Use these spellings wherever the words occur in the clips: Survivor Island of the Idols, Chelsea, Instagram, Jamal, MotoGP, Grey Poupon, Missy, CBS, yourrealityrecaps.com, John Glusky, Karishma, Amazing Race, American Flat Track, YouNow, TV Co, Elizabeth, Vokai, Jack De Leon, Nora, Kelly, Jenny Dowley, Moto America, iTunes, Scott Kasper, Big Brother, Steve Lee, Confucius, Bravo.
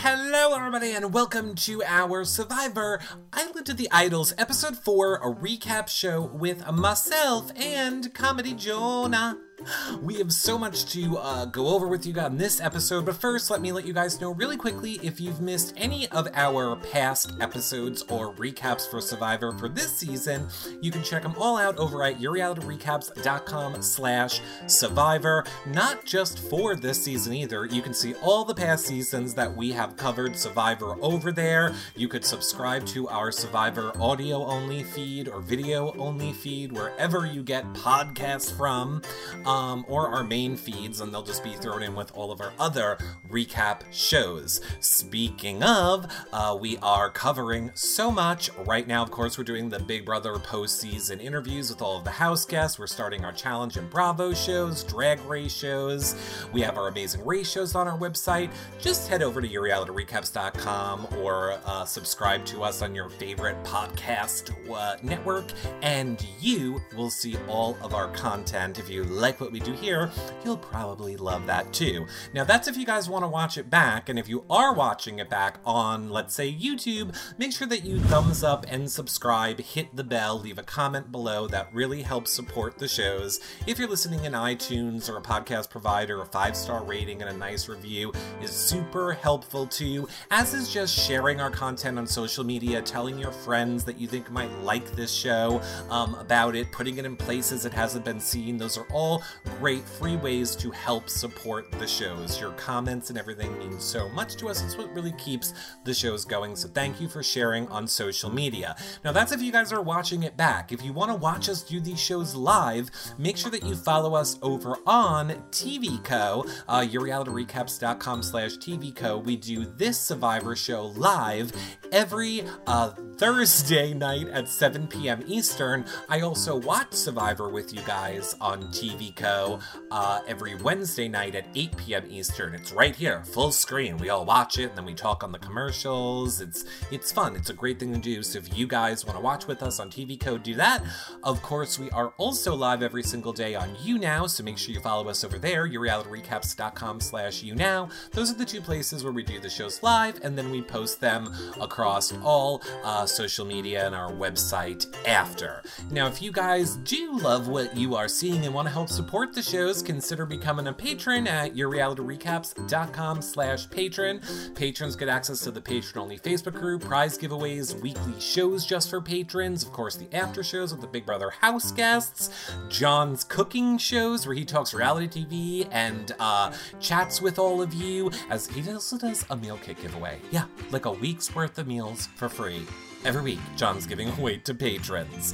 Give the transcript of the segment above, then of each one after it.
Hello everybody and welcome to our Survivor Island of the Idols episode 4, a recap show with myself and Comedy Jonah. We have so much to go over with you guys in this episode, but first let me let you guys know really quickly if you've missed any of our past episodes or recaps for Survivor for this season, you can check them all out over at yourrealityrecaps.com/Survivor, not just for this season either. You can see all the past seasons that we have covered Survivor over there. You could subscribe to our Survivor audio-only feed or video-only feed wherever you get podcasts from. Or our main feeds, and they'll just be thrown in with all of our other recap shows. Speaking of, we are covering so much. Right now, of course, we're doing the Big Brother postseason interviews with all of the house guests. We're starting our Challenge and Bravo shows, Drag Race shows. We have our Amazing Race shows on our website. Just head over to yourrealityrecaps.com or subscribe to us on your favorite podcast network, and you will see all of our content. If you like what we do here, you'll probably love that too. Now that's if you guys want to watch it back, and if you are watching it back on, let's say, YouTube, make sure that you thumbs up and subscribe, hit the bell, leave a comment below. That really helps support the shows. If you're listening in iTunes or a podcast provider, a 5-star rating and a nice review is super helpful too, as is just sharing our content on social media, telling your friends that you think might like this show about it, putting it in places it hasn't been seen. Those are all great free ways to help support the shows. Your comments and everything means so much to us. It's what really keeps the shows going, so thank you for sharing on social media. Now that's if you guys are watching it back. If you want to watch us do these shows live, make sure that you follow us over on TV Co, yourrealityrecaps.com/TV Co. We do this Survivor show live every Thursday night at 7 p.m. Eastern. I also watch Survivor with you guys on TV Co every Wednesday night at 8 p.m. Eastern. It's right here, full screen. We all watch it and then we talk on the commercials. It's fun. It's a great thing to do. So if you guys want to watch with us on TV Co, do that. Of course, we are also live every single day on YouNow, so make sure you follow us over there, yourrealityrecaps.com/YouNow. Those are the two places where we do the shows live, and then we post them across all social media and our website after. Now, if you guys do love what you are seeing and want to help support the shows, consider becoming a patron at yourrealityrecaps.com/patron. Patrons get access to the patron-only Facebook group, prize giveaways, weekly shows just for patrons, of course the after shows with the Big Brother house guests, John's cooking shows where he talks reality TV and chats with all of you, as he also does a meal kit giveaway. Yeah, like a week's worth of meals for free. Every week, John's giving away to patrons.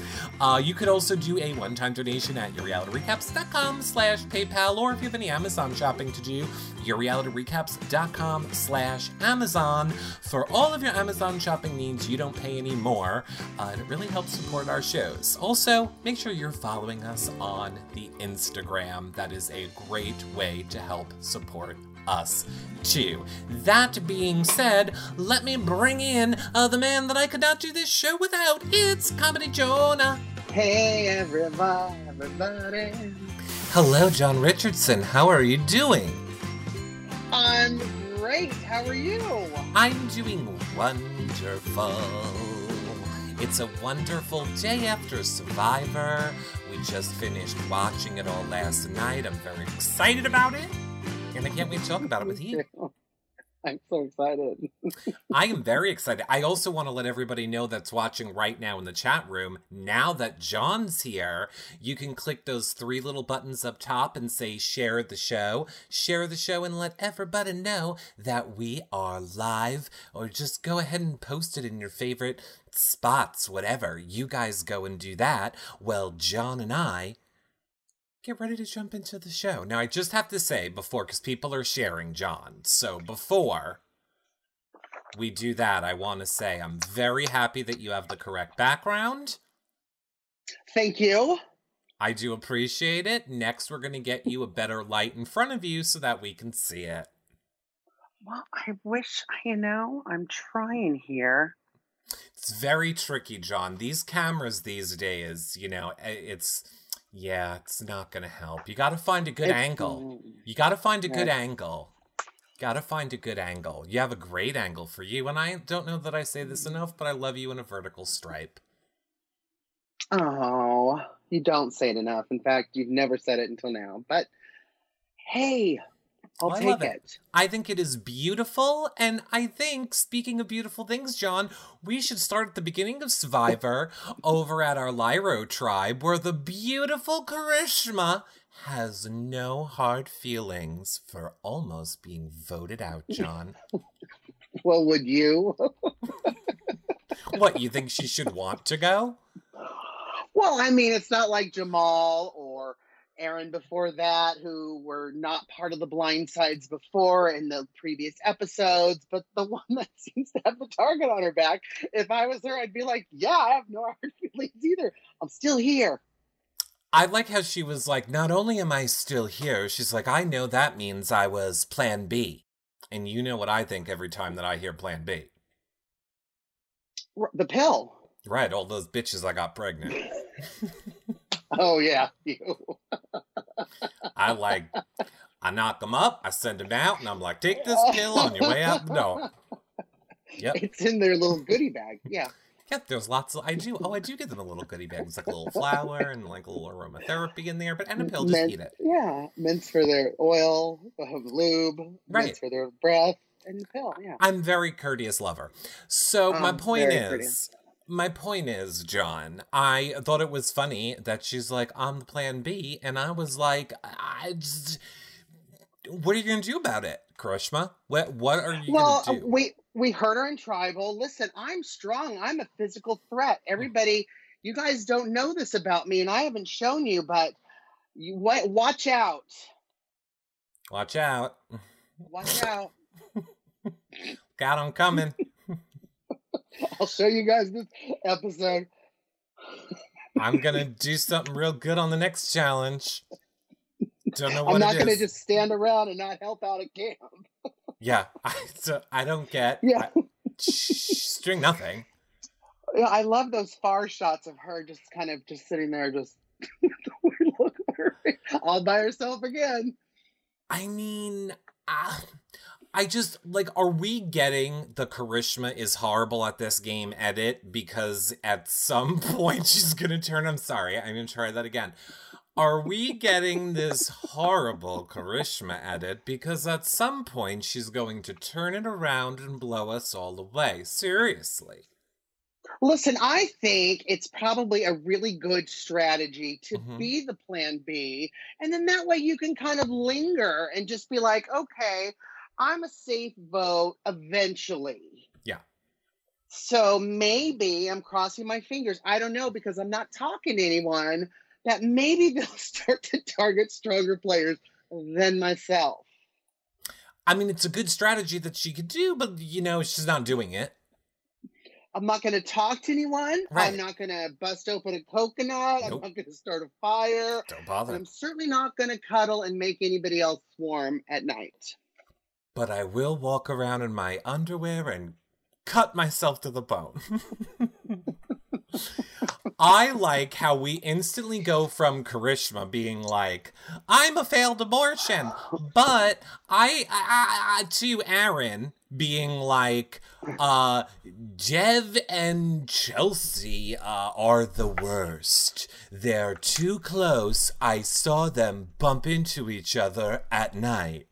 You could also do a one-time donation at yourrealityrecaps.com/PayPal, or if you have any Amazon shopping to do, yourrealityrecaps.com/Amazon. For all of your Amazon shopping needs, you don't pay any more, and it really helps support our shows. Also, make sure you're following us on the Instagram. That is a great way to help support us too. That being said, let me bring in the man that I could not do this show without. It's Comedy Jonah. Hey everybody. Hello, John Richardson. How are you doing? I'm great. How are you? I'm doing wonderful. It's a wonderful day after Survivor. We just finished watching it all last night. I'm very excited about it. And I can't wait to talk about it with you. I'm so excited. I am very excited. I also want to let everybody know that's watching right now in the chat room, now that John's here, you can click those three little buttons up top and say share the show, and let everybody know that we are live, or just go ahead and post it in your favorite spots, whatever. You guys go and do that. Well, John and I get ready to jump into the show. Now, I just have to say before, because people are sharing, John. So before we do that, I want to say I'm very happy that you have the correct background. Thank you. I do appreciate it. Next, we're going to get you a better light in front of you so that we can see it. Well, I wish, you know, I'm trying here. It's very tricky, John. These cameras these days, you know, it's... yeah, it's not going to help. You got to find a good angle. Gotta find a good angle. You have a great angle for you, and I don't know that I say this enough, but I love you in a vertical stripe. Oh, you don't say it enough. In fact, you've never said it until now. But hey, I'll take it. I think it is beautiful, and I think, speaking of beautiful things, John, we should start at the beginning of Survivor over at our Lairo tribe, where the beautiful Karishma has no hard feelings for almost being voted out, John. Well, would you? What, you think she should want to go? Well, I mean, it's not like Jamal or Aaron before that, who were not part of the blindsides before in the previous episodes, but the one that seems to have the target on her back. If I was her, I'd be like, yeah, I have no hard feelings either. I'm still here. I like how she was like, not only am I still here, she's like, I know that means I was plan B. And you know what I think every time that I hear plan B. The pill. Right, all those bitches I got pregnant. Oh, yeah. I knock them up, I send them out, and I'm like, take this pill on your way out the door. Yep. It's in their little goodie bag, yeah. Yep, there's lots of, I do get them a little goodie bag. It's like a little flower and like a little aromatherapy in there, but and a pill, just eat it. Yeah, mints for their oil, lube, right. Mints for their breath, and the pill, yeah. I'm very courteous lover. So my point is, John, I thought it was funny that she's like, I'm the plan B, and I was like, what are you going to do about it, Karishma? What are you going to do? We heard her in tribal. Listen, I'm strong. I'm a physical threat. Everybody, you guys don't know this about me, and I haven't shown you, but watch out. Watch out. Watch out. Got 'em coming. I'll show you guys this episode. I'm going to do something real good on the next challenge. Don't know what I'm not going to just stand around and not help out at camp. Yeah. I don't get. Yeah. She's doing nothing. Yeah, I love those far shots of her just kind of just sitting there just all by herself again. I mean, I just, like, are we getting the Karishma is horrible at this game edit? Because at some point she's going to turn, I'm sorry, I'm going to try that again. Are we getting this horrible Karishma edit? Because at some point she's going to turn it around and blow us all away. Seriously. Listen, I think it's probably a really good strategy to be the plan B. And then that way you can kind of linger and just be like, okay, I'm a safe vote eventually. Yeah. So maybe I'm crossing my fingers. I don't know, because I'm not talking to anyone, that maybe they'll start to target stronger players than myself. I mean, it's a good strategy that she could do, but, you know, she's not doing it. I'm not going to talk to anyone. Right. I'm not going to bust open a coconut. Nope. I'm not going to start a fire. Don't bother. I'm certainly not going to cuddle and make anybody else warm at night. But I will walk around in my underwear and cut myself to the bone. I like how we instantly go from Karishma being like, I'm a failed abortion, but I to Aaron being like, Jeff and Chelsea are the worst. They're too close. I saw them bump into each other at night.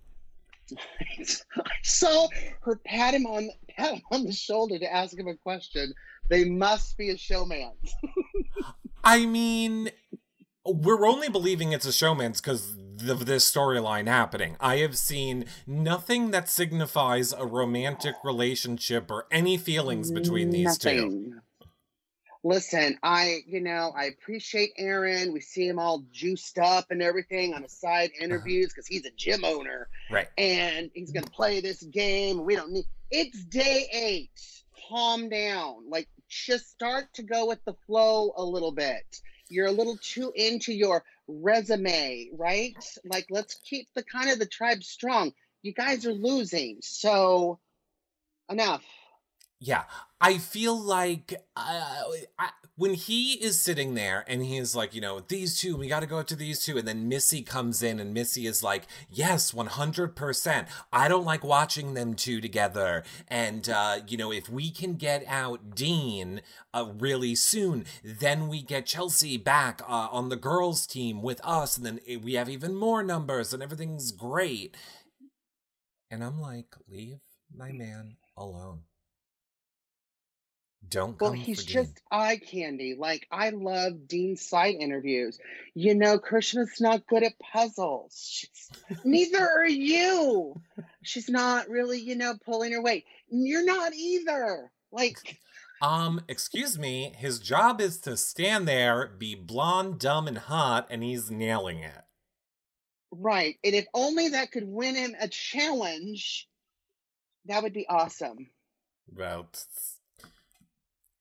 I saw her pat him on the shoulder to ask him a question. They must be a showman. I mean, we're only believing it's a showman's because of this storyline happening. I have seen nothing that signifies a romantic relationship or any feelings between these two. Listen, I appreciate Aaron. We see him all juiced up and everything on his side interviews because he's a gym owner. Right. And he's going to play this game. We don't need... It's day 8. Calm down. Like, just start to go with the flow a little bit. You're a little too into your resume, right? Like, let's keep the kind of the tribe strong. You guys are losing. So, enough. Yeah, I feel like when he is sitting there and he is like, you know, these two, we got to go up to these two. And then Missy comes in and Missy is like, yes, 100%. I don't like watching them two together. And, you know, if we can get out Dean really soon, then we get Chelsea back on the girls team with us. And then we have even more numbers and everything's great. And I'm like, leave my man alone. Don't come. Well, he's just eye candy. Like, I love Dean's side interviews. You know, Krishna's not good at puzzles. Neither are you. She's not really, you know, pulling her weight. You're not either. Like, excuse me. His job is to stand there, be blonde, dumb, and hot, and he's nailing it. Right. And if only that could win him a challenge, that would be awesome. Well,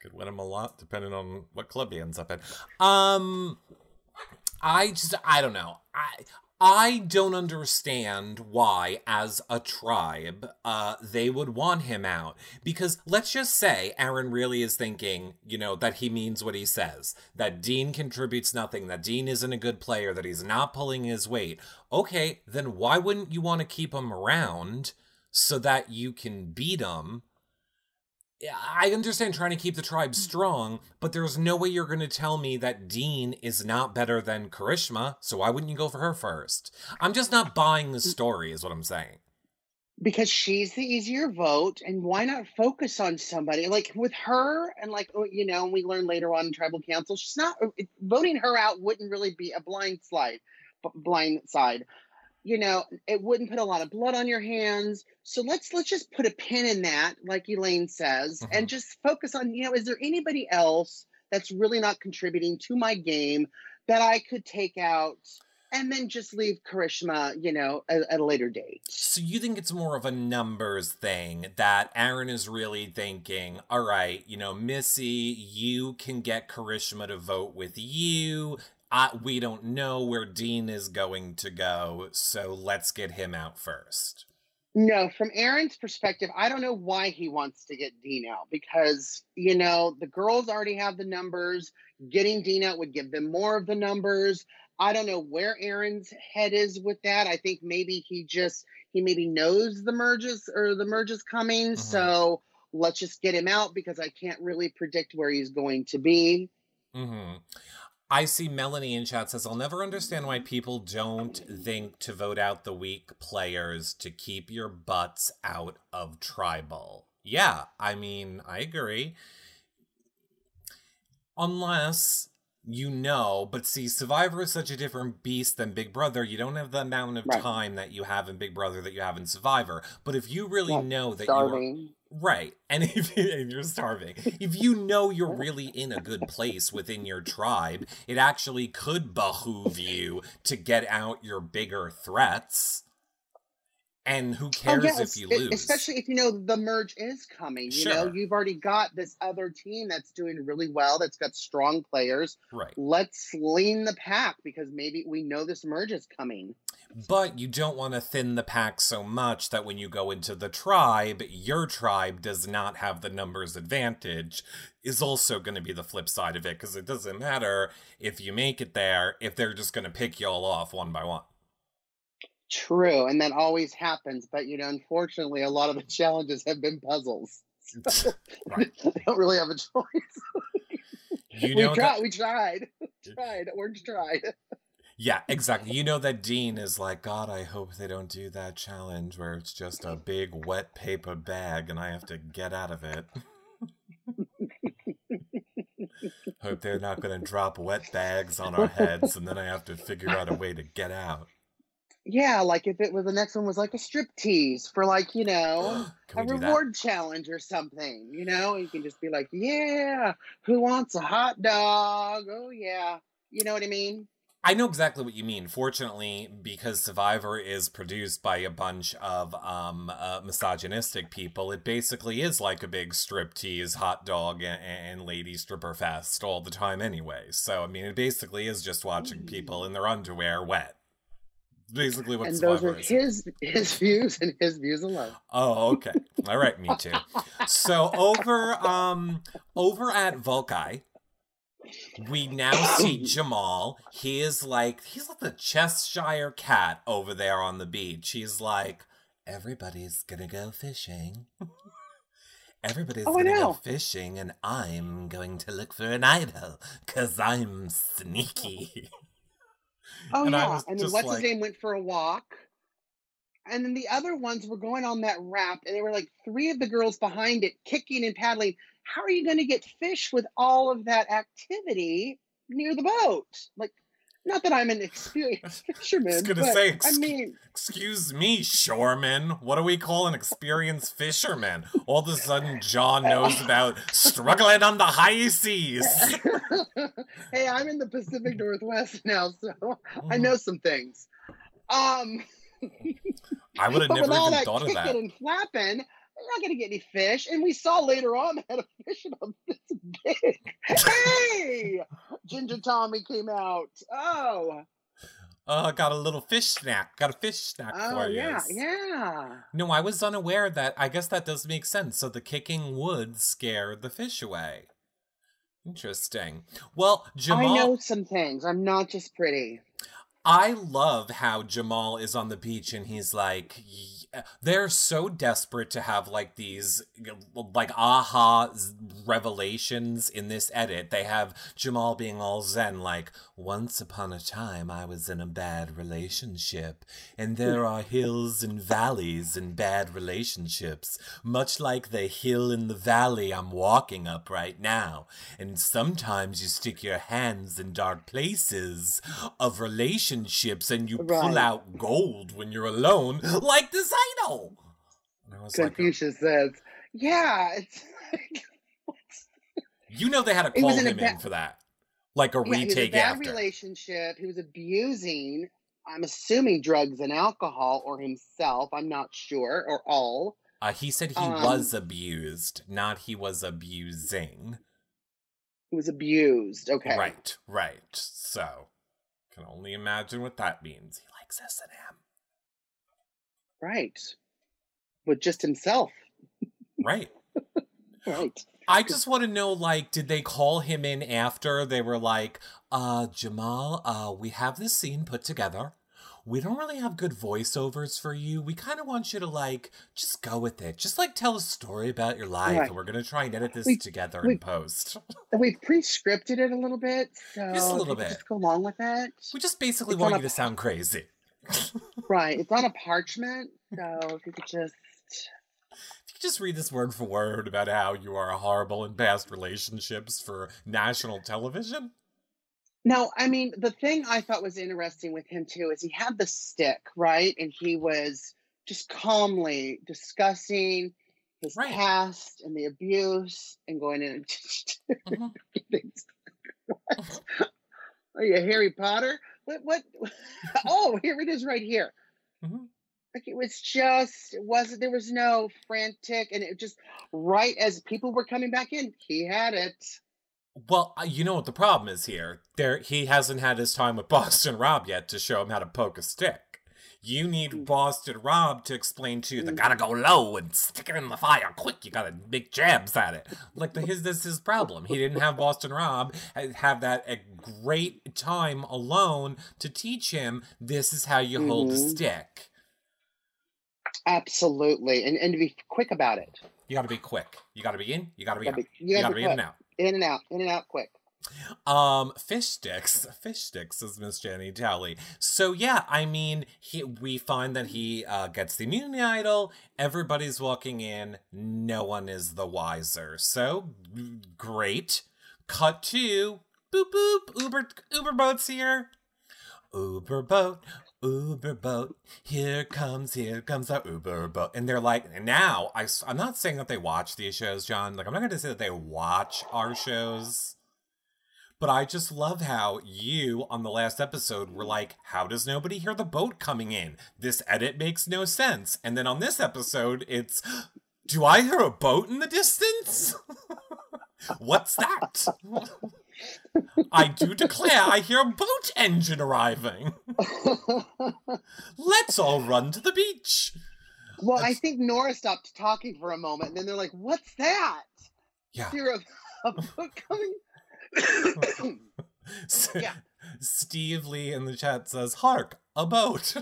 could win him a lot, depending on what club he ends up in. I don't know. I don't understand why, as a tribe, they would want him out. Because let's just say Aaron really is thinking, you know, that he means what he says. That Dean contributes nothing. That Dean isn't a good player. That he's not pulling his weight. Okay, then why wouldn't you want to keep him around so that you can beat him? I understand trying to keep the tribe strong, but there's no way you're going to tell me that Dean is not better than Karishma, so why wouldn't you go for her first? I'm just not buying the story, is what I'm saying. Because she's the easier vote, and why not focus on somebody? Like, with her, and like, you know, we learn later on in tribal council, she's not, voting her out wouldn't really be a blind side. You know, it wouldn't put a lot of blood on your hands. So let's just put a pin in that, like Elaine says, and just focus on, you know, is there anybody else that's really not contributing to my game that I could take out? And then just leave Karishma, you know, at a later date. So you think it's more of a numbers thing, that Aaron is really thinking, all right, you know, Missy, you can get Karishma to vote with you. We don't know where Dean is going to go, so let's get him out first. No, from Aaron's perspective, I don't know why he wants to get Dean out because, you know, the girls already have the numbers. Getting Dean out would give them more of the numbers. I don't know where Aaron's head is with that. I think maybe he maybe knows the merge is coming. So let's just get him out because I can't really predict where he's going to be. I see Melanie in chat says, I'll never understand why people don't think to vote out the weak players to keep your butts out of tribal. Yeah, I mean, I agree. Unless, you know, but see, Survivor is such a different beast than Big Brother. You don't have the amount of time that you have in Big Brother that you have in Survivor. But if you really know that you're... Right. And if you're starving, if you know you're really in a good place within your tribe, it actually could behoove you to get out your bigger threats. And who cares if you lose? Especially if you know the merge is coming. You know, you've already got this other team that's doing really well, that's got strong players. Right. Let's lean the pack because maybe we know this merge is coming. But you don't want to thin the pack so much that when you go into the tribe, your tribe does not have the numbers advantage is also going to be the flip side of it. Because it doesn't matter if you make it there, if they're just going to pick you all off one by one. True. And that always happens. But, you know, unfortunately, a lot of the challenges have been puzzles. So they don't really have a choice. You know we tried. Orange tried. Yeah, exactly. You know that Dean is like, God, I hope they don't do that challenge where it's just a big wet paper bag and I have to get out of it. Hope they're not going to drop wet bags on our heads and then I have to figure out a way to get out. Yeah, like if it was the next one was like a strip tease for like, you know, a reward challenge or something, you know, you can just be like, yeah, who wants a hot dog? Oh, yeah. You know what I mean? I know exactly what you mean. Fortunately, because Survivor is produced by a bunch of misogynistic people, it basically is like a big striptease, hot dog, and lady stripper fest all the time anyway. So, I mean, it basically is just watching people in their underwear wet. basically what Survivor is. And those are his views and his views alone. Oh, okay. All right, me too. So over at Vokai, we now see Jamal. He is like, he's like the Cheshire cat over there on the beach. He's like, everybody's gonna go fishing. Everybody's gonna go fishing, and I'm going to look for an idol because I'm sneaky. Oh, and yeah. And then what's-his-name went for a walk. And then the other ones were going on that raft, and there were like three of the girls behind it kicking and paddling. How are you going to get fish with all of that activity near the boat? Like, not that I'm an experienced fisherman. I was going to say, excuse me, shoreman. What do we call an experienced fisherman? All of a sudden, John knows about struggling on the high seas. Hey, I'm in the Pacific Northwest now, so I know some things. I would have never even thought of that. With all that kicking and flapping, I'm not going to get any fish. And we saw later on that a fish was this big. Hey! Ginger Tommy came out. Oh. Got a little fish snack. Got a fish snack for you. Yeah, yeah. No, I was unaware that. I guess that does make sense. So the kicking would scare the fish away. Interesting. Well, Jamal. I know some things. I'm not just pretty. I love how Jamal is on the beach and he's like, they're so desperate to have like these like aha revelations in this edit. They have Jamal being all zen, like, once upon a time I was in a bad relationship, and there are hills and valleys in bad relationships, much like the hill in the valley I'm walking up right now. And sometimes you stick your hands in dark places of relationships, and you pull out gold when you're alone, like this idol. Confucius says, yeah. It's like, you know, they had to call him in for that. Like a retake after. He was in a bad relationship. He was abusing, I'm assuming, drugs and alcohol, or himself. I'm not sure. Or all. He said he was abused, not he was abusing. He was abused. Okay. Right, right. So. Can only imagine what that means. He likes S&M. Right. With just himself. Right. Right. I just want to know, like, did they call him in after? They were like, Jamal, we have this scene put together. We don't really have good voiceovers for you. We kind of want you to, like, just go with it. Just, like, tell a story about your life. Right. And we're going to try and edit this together in post. We pre-scripted it a little bit. So just a little bit. Just go along with it. We just basically want you to sound crazy. Right. It's on a parchment. So if you could just... If you could just read this word for word about how you are horrible in past relationships for national television. No, I mean, the thing I thought was interesting with him, too, is he had the stick, right? And he was just calmly discussing his past and the abuse and going in and things. What? Are you Harry Potter? What? Oh, here it is right here. Mm-hmm. Like, it was just, there was no frantic, and it just, right as people were coming back in, he had it. Well, you know what the problem is here. He hasn't had his time with Boston Rob yet to show him how to poke a stick. You need Boston Rob to explain to you they gotta go low and stick it in the fire quick. You gotta make jabs at it. Like, that's his problem. He didn't have Boston Rob have that a great time alone to teach him this is how you hold a stick. Absolutely. And to be quick about it. You gotta be quick. You gotta be in, you gotta be out. You gotta be in and out. In and out, quick. Fish sticks says Miss Jenny Dowley. So yeah, I mean, we find that he gets the immunity idol. Everybody's walking in. No one is the wiser. So great. Cut to boop boop. Uber boat's here. Uber boat, here comes our Uber boat. And they're like, and now, I'm not saying that they watch these shows, John. Like, I'm not going to say that they watch our shows. But I just love how you, on the last episode, were like, how does nobody hear the boat coming in? This edit makes no sense. And then on this episode, it's, do I hear a boat in the distance? What's that? I do declare I hear a boat engine arriving. Let's all run to the beach. Well, I think Nora stopped talking for a moment, and then they're like, what's that? Yeah. You're a book coming? Yeah. Steve Lee in the chat says, hark, a boat.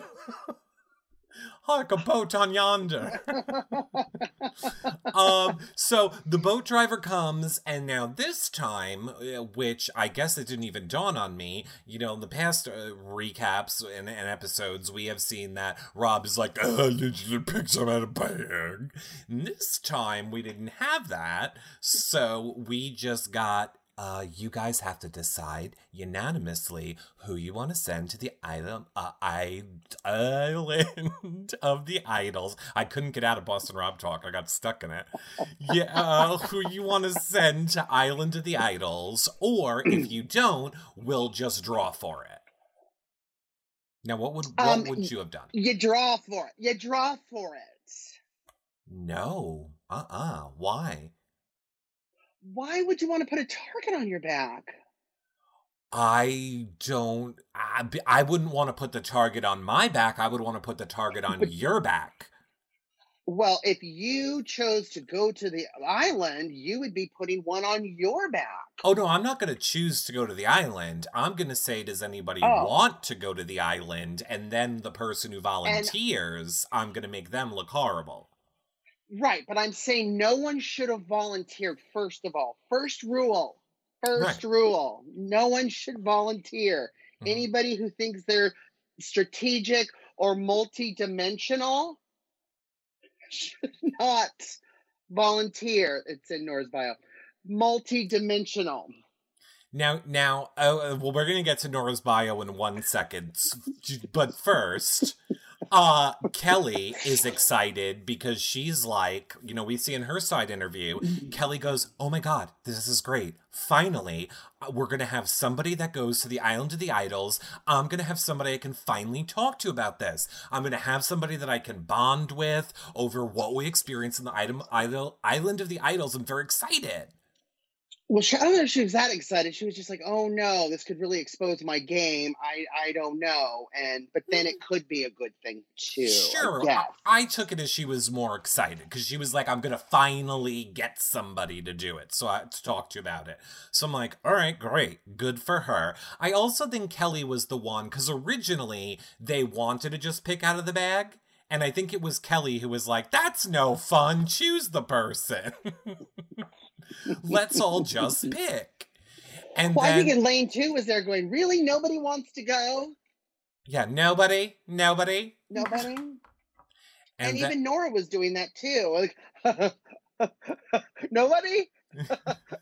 Hark, a boat on yonder. So the boat driver comes, and now this time, which I guess it didn't even dawn on me, you know, in the past recaps and episodes, we have seen that Rob is like, I literally picked some out of bag. And this time, we didn't have that, so we just got, you guys have to decide unanimously who you want to send to the island of the idols. I couldn't get out of Boston Rob talk. I got stuck in it. Yeah, who you want to send to Island of the Idols, or if you don't, we'll just draw for it. Now, what would you have done? You draw for it. You draw for it. No. Why? Why would you want to put a target on your back? I wouldn't want to put the target on my back. I would want to put the target on your back. Well, if you chose to go to the island, you would be putting one on your back. Oh, no, I'm not going to choose to go to the island. I'm going to say, does anybody want to go to the island? And then the person who volunteers, I'm going to make them look horrible. Right, but I'm saying no one should have volunteered, first of all. First rule. No one should volunteer. Mm-hmm. Anybody who thinks they're strategic or multidimensional should not volunteer. It's in Nora's bio. Multidimensional. Now, well, we're going to get to Nora's bio in 1 second, but first... Kelly is excited because she's like, you know, we see in her side interview, Kelly goes, oh my God, this is great. Finally, we're going to have somebody that goes to the Island of the Idols. I'm going to have somebody I can finally talk to about this. I'm going to have somebody that I can bond with over what we experience in the Island of the Idols. I'm very excited. Well, I don't know if she was that excited. She was just like, oh no, this could really expose my game. I don't know. But then it could be a good thing too. Sure. I took it as she was more excited because she was like, I'm going to finally get somebody to do it. So to talk to you about it. So I'm like, all right, great. Good for her. I also think Kelly was the one because originally they wanted to just pick out of the bag. And I think it was Kelly who was like, that's no fun. Choose the person. Let's all just pick. And well, I think Elaine too was there going, really? Nobody wants to go? Yeah, nobody. And even Nora was doing that too. Like, nobody?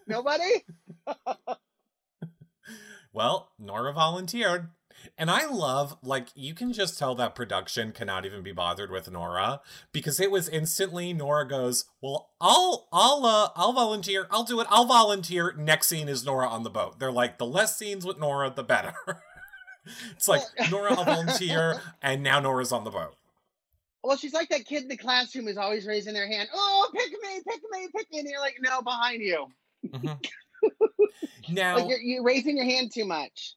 Nobody? Well, Nora volunteered. And I love, like, you can just tell that production cannot even be bothered with Nora because it was instantly Nora goes, well, I'll volunteer. I'll do it. I'll volunteer. Next scene is Nora on the boat. They're like, the less scenes with Nora, the better. It's like, Nora, I'll volunteer. And now Nora's on the boat. Well, she's like that kid in the classroom who's always raising their hand. Oh, pick me. And you're like, no, behind you. Mm-hmm. Now, like you're raising your hand too much.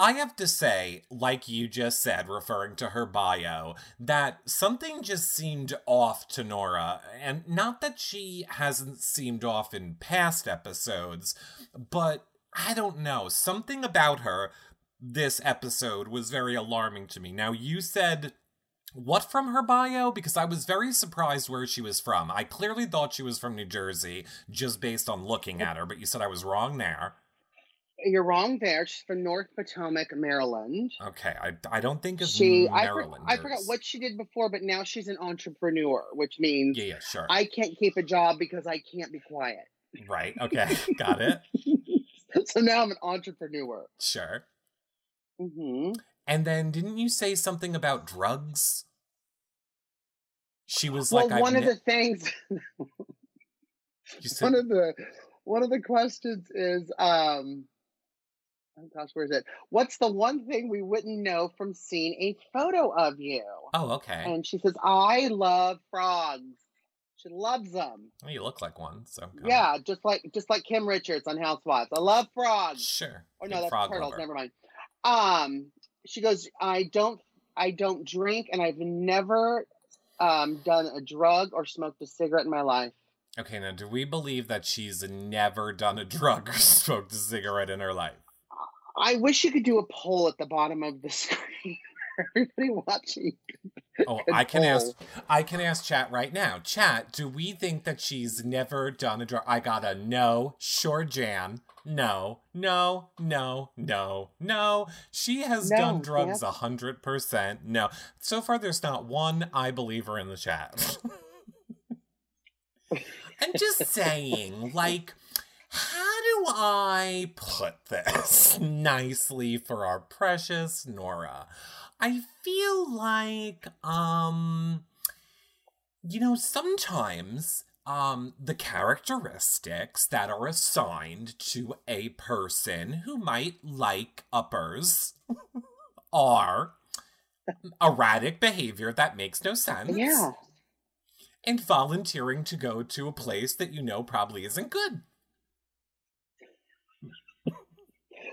I have to say, like you just said, referring to her bio, that something just seemed off to Nora. And not that she hasn't seemed off in past episodes, but I don't know. Something about her this episode was very alarming to me. Now, you said... what from her bio? Because I was very surprised where she was from. I clearly thought she was from New Jersey just based on looking at her, but you said I was wrong there. You're wrong there. She's from North Potomac, Maryland. Okay, I don't think it's Maryland. I forgot what she did before, but now she's an entrepreneur, which means yeah, sure. I can't keep a job because I can't be quiet. Right, okay, got it. So now I'm an entrepreneur. Sure. Mm-hmm. And then didn't you say something about drugs? She was like... well, one of the questions is... oh gosh, where is it? What's the one thing we wouldn't know from seeing a photo of you? Oh, okay. And she says, I love frogs. She loves them. Well, you look like one, so... yeah, just like Kim Richards on Housewives. I love frogs. Sure. Or no, that's turtles. Never mind. she goes, I don't drink, and I've never done a drug or smoked a cigarette in my life. Okay, now do we believe that she's never done a drug or smoked a cigarette in her life? I wish you could do a poll at the bottom of the screen. Everybody watching. Oh, I can ask chat right now. Chat, do we think that she's never done a drug? I got a no. Sure, Jan. No. She has done drugs 100%. No. So far, there's not one I believer in the chat. I'm just saying, like, how do I put this nicely for our precious Nora? I feel like, you know, sometimes the characteristics that are assigned to a person who might like uppers are erratic behavior that makes no sense. Yeah. And volunteering to go to a place that you know probably isn't good.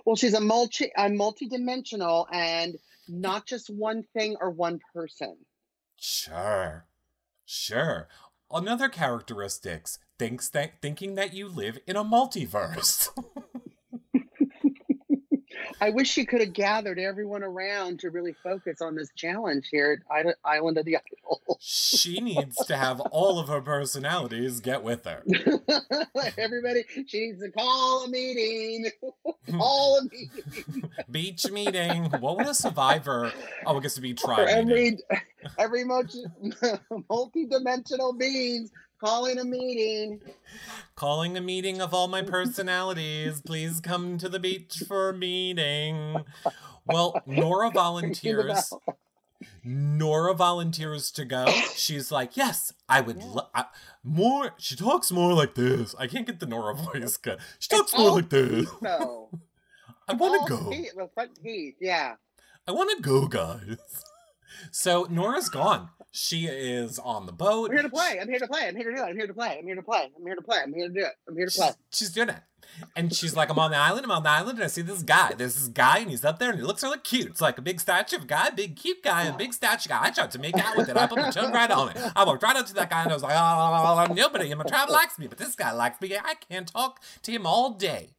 Well, she's a multi-dimensional and not just one thing or one person. Sure. Another characteristic, thinking that you live in a multiverse. I wish you could have gathered everyone around to really focus on this challenge here at Island of the Idols. She needs to have all of her personalities get with her. Everybody, she needs to call a meeting. Call a meeting. Beach meeting. What would a Survivor? Oh, I guess it'd be trial. Every multi-dimensional beings. Calling a meeting of all my personalities. Please come to the beach for a meeting. Well, Nora volunteers to go. She's like, yes, I would more. She talks more like this. I can't get the Nora voice cut. She talks more like this. So. I want to go. The front teeth, yeah. I want to go, guys. So Nora's gone. She is on the boat. I'm here to play. She's doing it. And she's like, I'm on the island, and I see this guy, and he's up there, and he looks really cute. It's like a big statue of a guy, big cute guy, and a big statue guy. I tried to make out with it. I put my tongue right on it. I walked right up to that guy, and I was like, oh, nobody in my tribe likes me, but this guy likes me. I can't talk to him all day.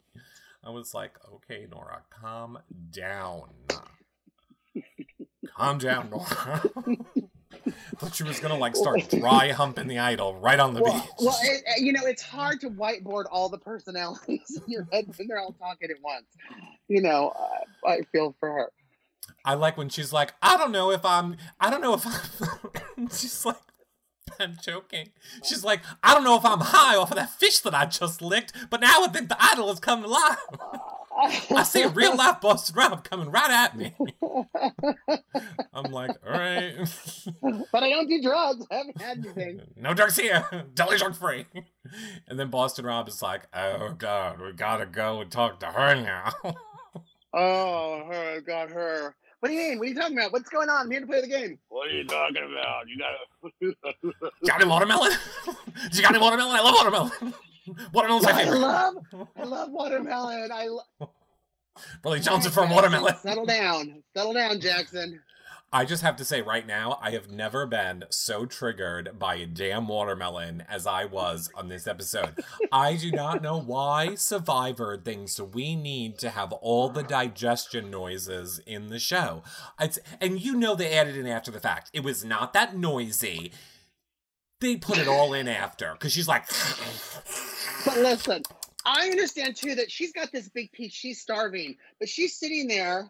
I was like, okay, Nora, calm down. Calm down, Nora. I thought she was going to, like, start dry humping the idol right on the beach. Well, it's hard to whiteboard all the personalities in your head when they're all talking at once. You know, I feel for her. I like when she's like, I don't know if I'm, she's like, I'm joking. She's like, I don't know if I'm high off of that fish that I just licked, but now I think the idol has come alive. I see a real life Boston Rob coming right at me. I'm like, all right. But I don't do drugs. I haven't had anything. No drugs here. Totally drug free. And then Boston Rob is like, oh, God, we got to go and talk to her now. Got her. What do you mean? What are you talking about? What's going on? I'm here to play the game. What are you talking about? You got to. Got any watermelon? You got any watermelon? I love watermelon. Watermelon's my favorite. I love watermelon. Really Johnson from watermelon. Settle down, Jackson. I just have to say right now, I have never been so triggered by a damn watermelon as I was on this episode. I do not know why Survivor thinks we need to have all the digestion noises in the show. And you know they added in after the fact. It was not that noisy. They put it all in after, because she's like... But listen, I understand, too, that she's got this big piece. She's starving, but she's sitting there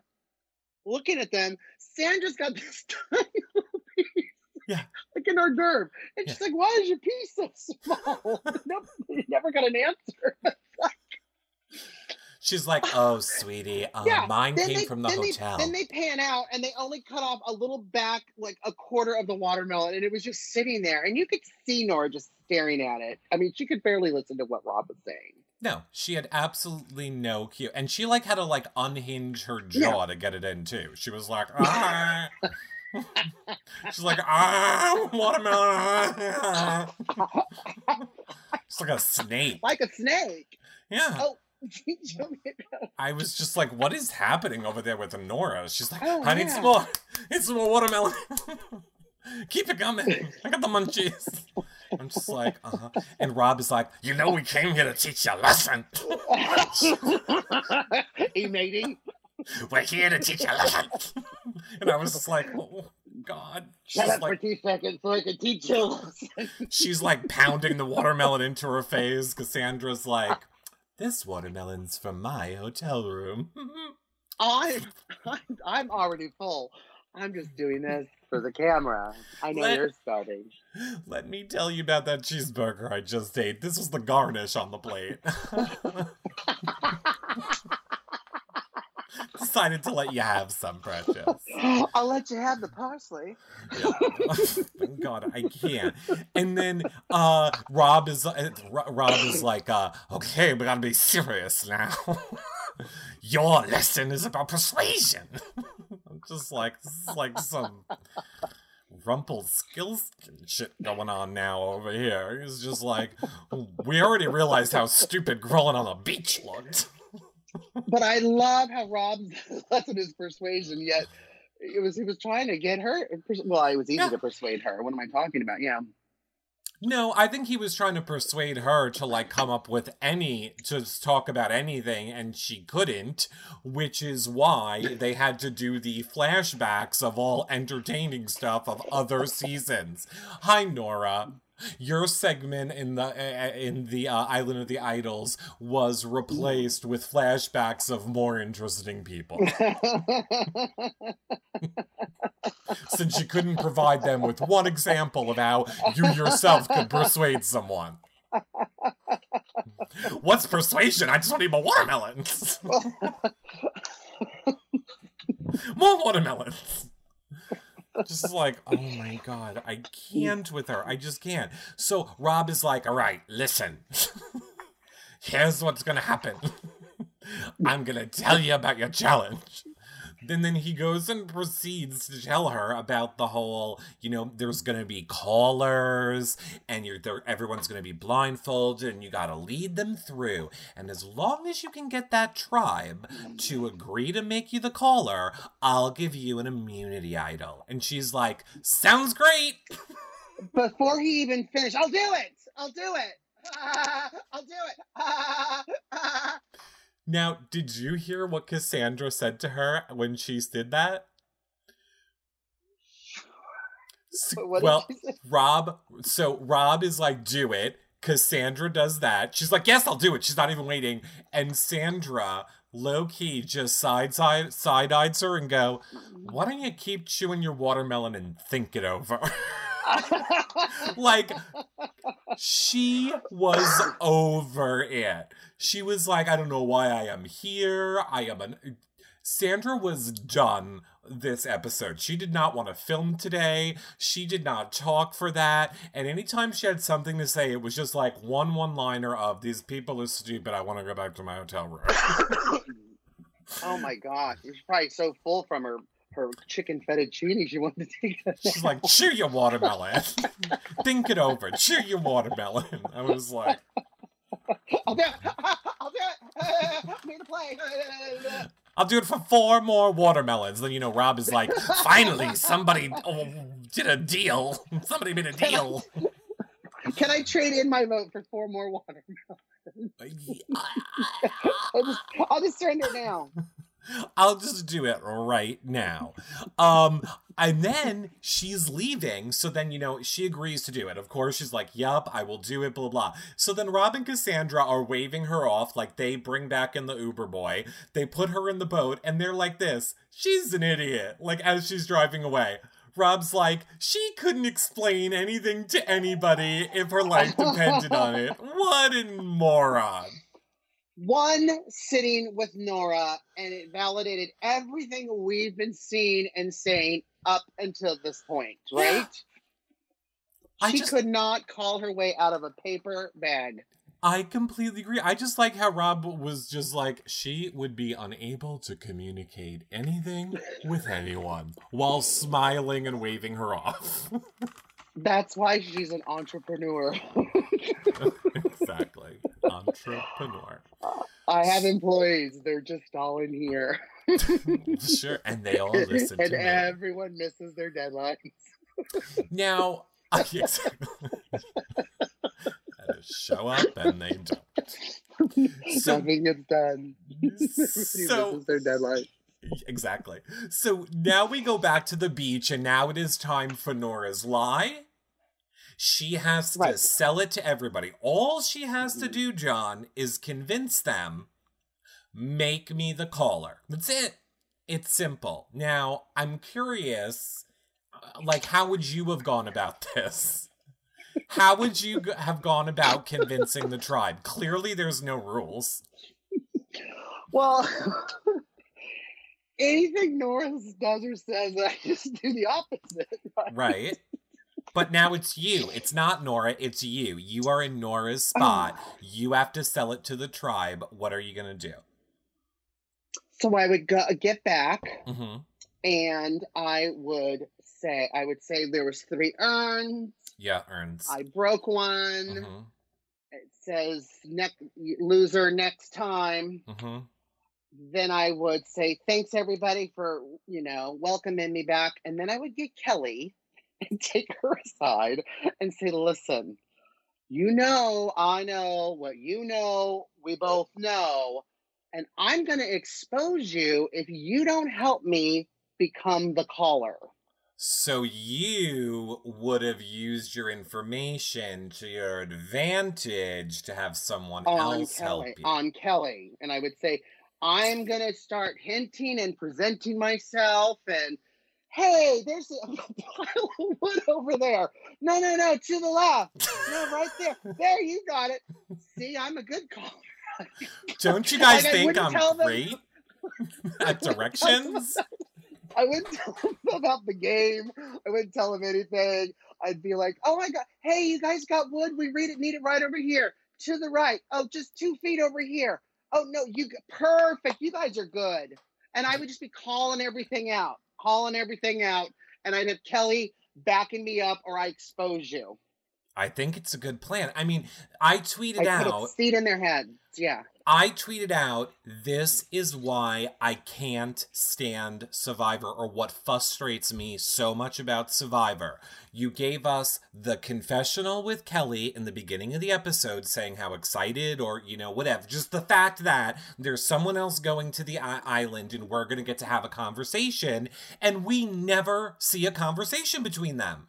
looking at them. Sandra's got this tiny little piece, like an hors d'oeuvre. And she's like, why is your piece so small? You never got an answer. She's like, oh, sweetie, mine came from the hotel. Then they pan out, and they only cut off a little back, like a quarter of the watermelon, and it was just sitting there. And you could see Nora just staring at it. I mean, she could barely listen to what Rob was saying. No, she had absolutely no cue. And she, like, had to, like, unhinge her jaw to get it in, too. She was like, ah. She's like, ah, watermelon. She's like a snake. Like a snake. Yeah. Oh. I was just like, what is happening over there with Nora? She's like, oh, I need some more. It's more watermelon. Keep it coming. I got the munchies. I'm just like, uh-huh. And Rob is like, you know we came here to teach you a lesson. Hey, matey. We're here to teach you a lesson. And I was just like, oh, God. Shut up for 2 seconds so I can teach you a lesson. She's like pounding the watermelon into her face. Cassandra's like, this watermelon's from my hotel room. I'm already full. I'm just doing this for the camera. I know you're starving. Let me tell you about that cheeseburger I just ate. This was the garnish on the plate. Decided to let you have some, precious. I'll let you have the parsley. Yeah. God, I can't. And then Rob is like, okay, we gotta be serious now. Your lesson is about persuasion. I'm just like, this is like some Rumpelstiltskin shit going on now over here. It's just like, we already realized how stupid growing on a beach looked. But I love how Rob's lesson is persuasion, yet he was trying to get her. Well, it was easy to persuade her. What am I talking about? Yeah. No, I think he was trying to persuade her to like come up with to talk about anything, and she couldn't, which is why they had to do the flashbacks of all entertaining stuff of other seasons. Hi, Nora. Your segment in the Island of the Idols was replaced with flashbacks of more interesting people. Since you couldn't provide them with one example of how you yourself could persuade someone. What's persuasion? I just want to eat more watermelons. More watermelons. Just like, oh my God, I can't with her. I just can't. So Rob is like, all right, listen. Here's what's going to happen. I'm going to tell you about your challenge. And then he goes and proceeds to tell her about the whole, there's going to be callers and everyone's going to be blindfolded and you got to lead them through. And as long as you can get that tribe to agree to make you the caller, I'll give you an immunity idol. And she's like, sounds great. Before he even finished, I'll do it. I'll do it. I'll do it. Now, did you hear what Cassandra said to her when she did that? Well, Rob is like, do it. Cassandra does that. She's like, yes, I'll do it. She's not even waiting. And Sandra, low-key, just side-eyes her and go, why don't you keep chewing your watermelon and think it over? Like, she was over it. She was like, I don't know why I am here. Sandra was done this episode. She did not want to film today. She did not talk for that. And anytime she had something to say, it was just like one-liner of, these people are stupid. I want to go back to my hotel room. Oh my gosh. She's probably so full from her chicken fettuccine, she wanted to take that. She's like, chew your watermelon. Think it over. Chew your watermelon. I was like, I'll do it. I'll do it. I'm here to play. I'll do it for 4 more watermelons. Then, Rob is like, finally, somebody did a deal. Somebody made a deal. Can I trade in my vote for 4 more watermelons? I'll just surrender now. I'll just do it right now. And then she's leaving. So then, she agrees to do it. Of course, she's like, yup, I will do it, blah, blah. So then Rob and Cassandra are waving her off. Like, they bring back in the Uber boy. They put her in the boat and they're like this. She's an idiot. Like, as she's driving away. Rob's like, she couldn't explain anything to anybody if her life depended on it. What a moron. One sitting with Nora, and it validated everything we've been seeing and saying up until this point, right? Yeah. She could not call her way out of a paper bag. I completely agree. I just like how Rob was just like, she would be unable to communicate anything with anyone while smiling and waving her off. That's why she's an entrepreneur. Exactly. Entrepreneur. I have employees. They're just all in here. Sure. And they all listen and to me. And everyone misses their deadlines. Now, exactly. Show up and they don't. So, nothing gets done. Everybody misses their deadline. Exactly. So now we go back to the beach, and now it is time for Nora's lie. She has to sell it to everybody. All she has to do, John, is convince them, make me the caller. That's it. It's simple. Now, I'm curious, like, how would you have gone about this? How would you have gone about convincing the tribe? Clearly, there's no rules. Well, anything Nora does or says, I just do the opposite. Right. But now it's you. It's not Nora. It's you. You are in Nora's spot. You have to sell it to the tribe. What are you going to do? So I would get back, and I would say there was 3 urns. Yeah, urns. I broke one. It says loser next time. Then I would say, thanks everybody for, welcoming me back. And then I would get Kelly and take her aside and say, listen, I know what we both know. And I'm going to expose you if you don't help me become the caller. So you would have used your information to your advantage to have someone else help you. On Kelly. And I would say, I'm going to start hinting and presenting myself and, hey, there's a pile of wood over there. No, to the left. No, right there. There, you got it. See, I'm a good caller. Don't you guys think I'm great at directions? I wouldn't tell them about the game. I wouldn't tell them anything. I'd be like, oh my God, hey, you guys got wood? We need it right over here. To the right. Oh, just 2 feet over here. Oh no, perfect. You guys are good. And I would just be calling everything out. And I'd have Kelly backing me up, or I expose you. I think it's a good plan. I mean, I tweeted out. Put a seed in their heads. Yeah. I tweeted out, this is why I can't stand Survivor, or what frustrates me so much about Survivor. You gave us the confessional with Kelly in the beginning of the episode saying how excited or, whatever. Just the fact that there's someone else going to the island and we're going to get to have a conversation, and we never see a conversation between them.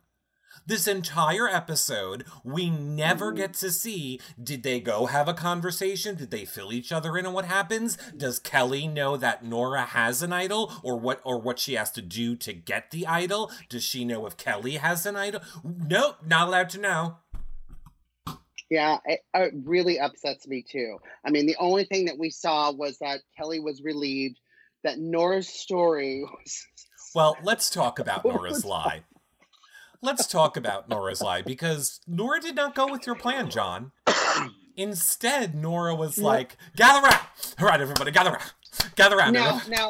This entire episode, we never get to see, did they go have a conversation? Did they fill each other in on what happens? Does Kelly know that Nora has an idol, or what she has to do to get the idol? Does she know if Kelly has an idol? Nope, not allowed to know. Yeah, it really upsets me too. I mean, the only thing that we saw was that Kelly was relieved that Nora's story was... Well, let's talk about Nora's lie. Let's talk about Nora's lie, because Nora did not go with your plan, John. Instead, Nora was like, gather around. All right, everybody, gather around. Gather around. Now,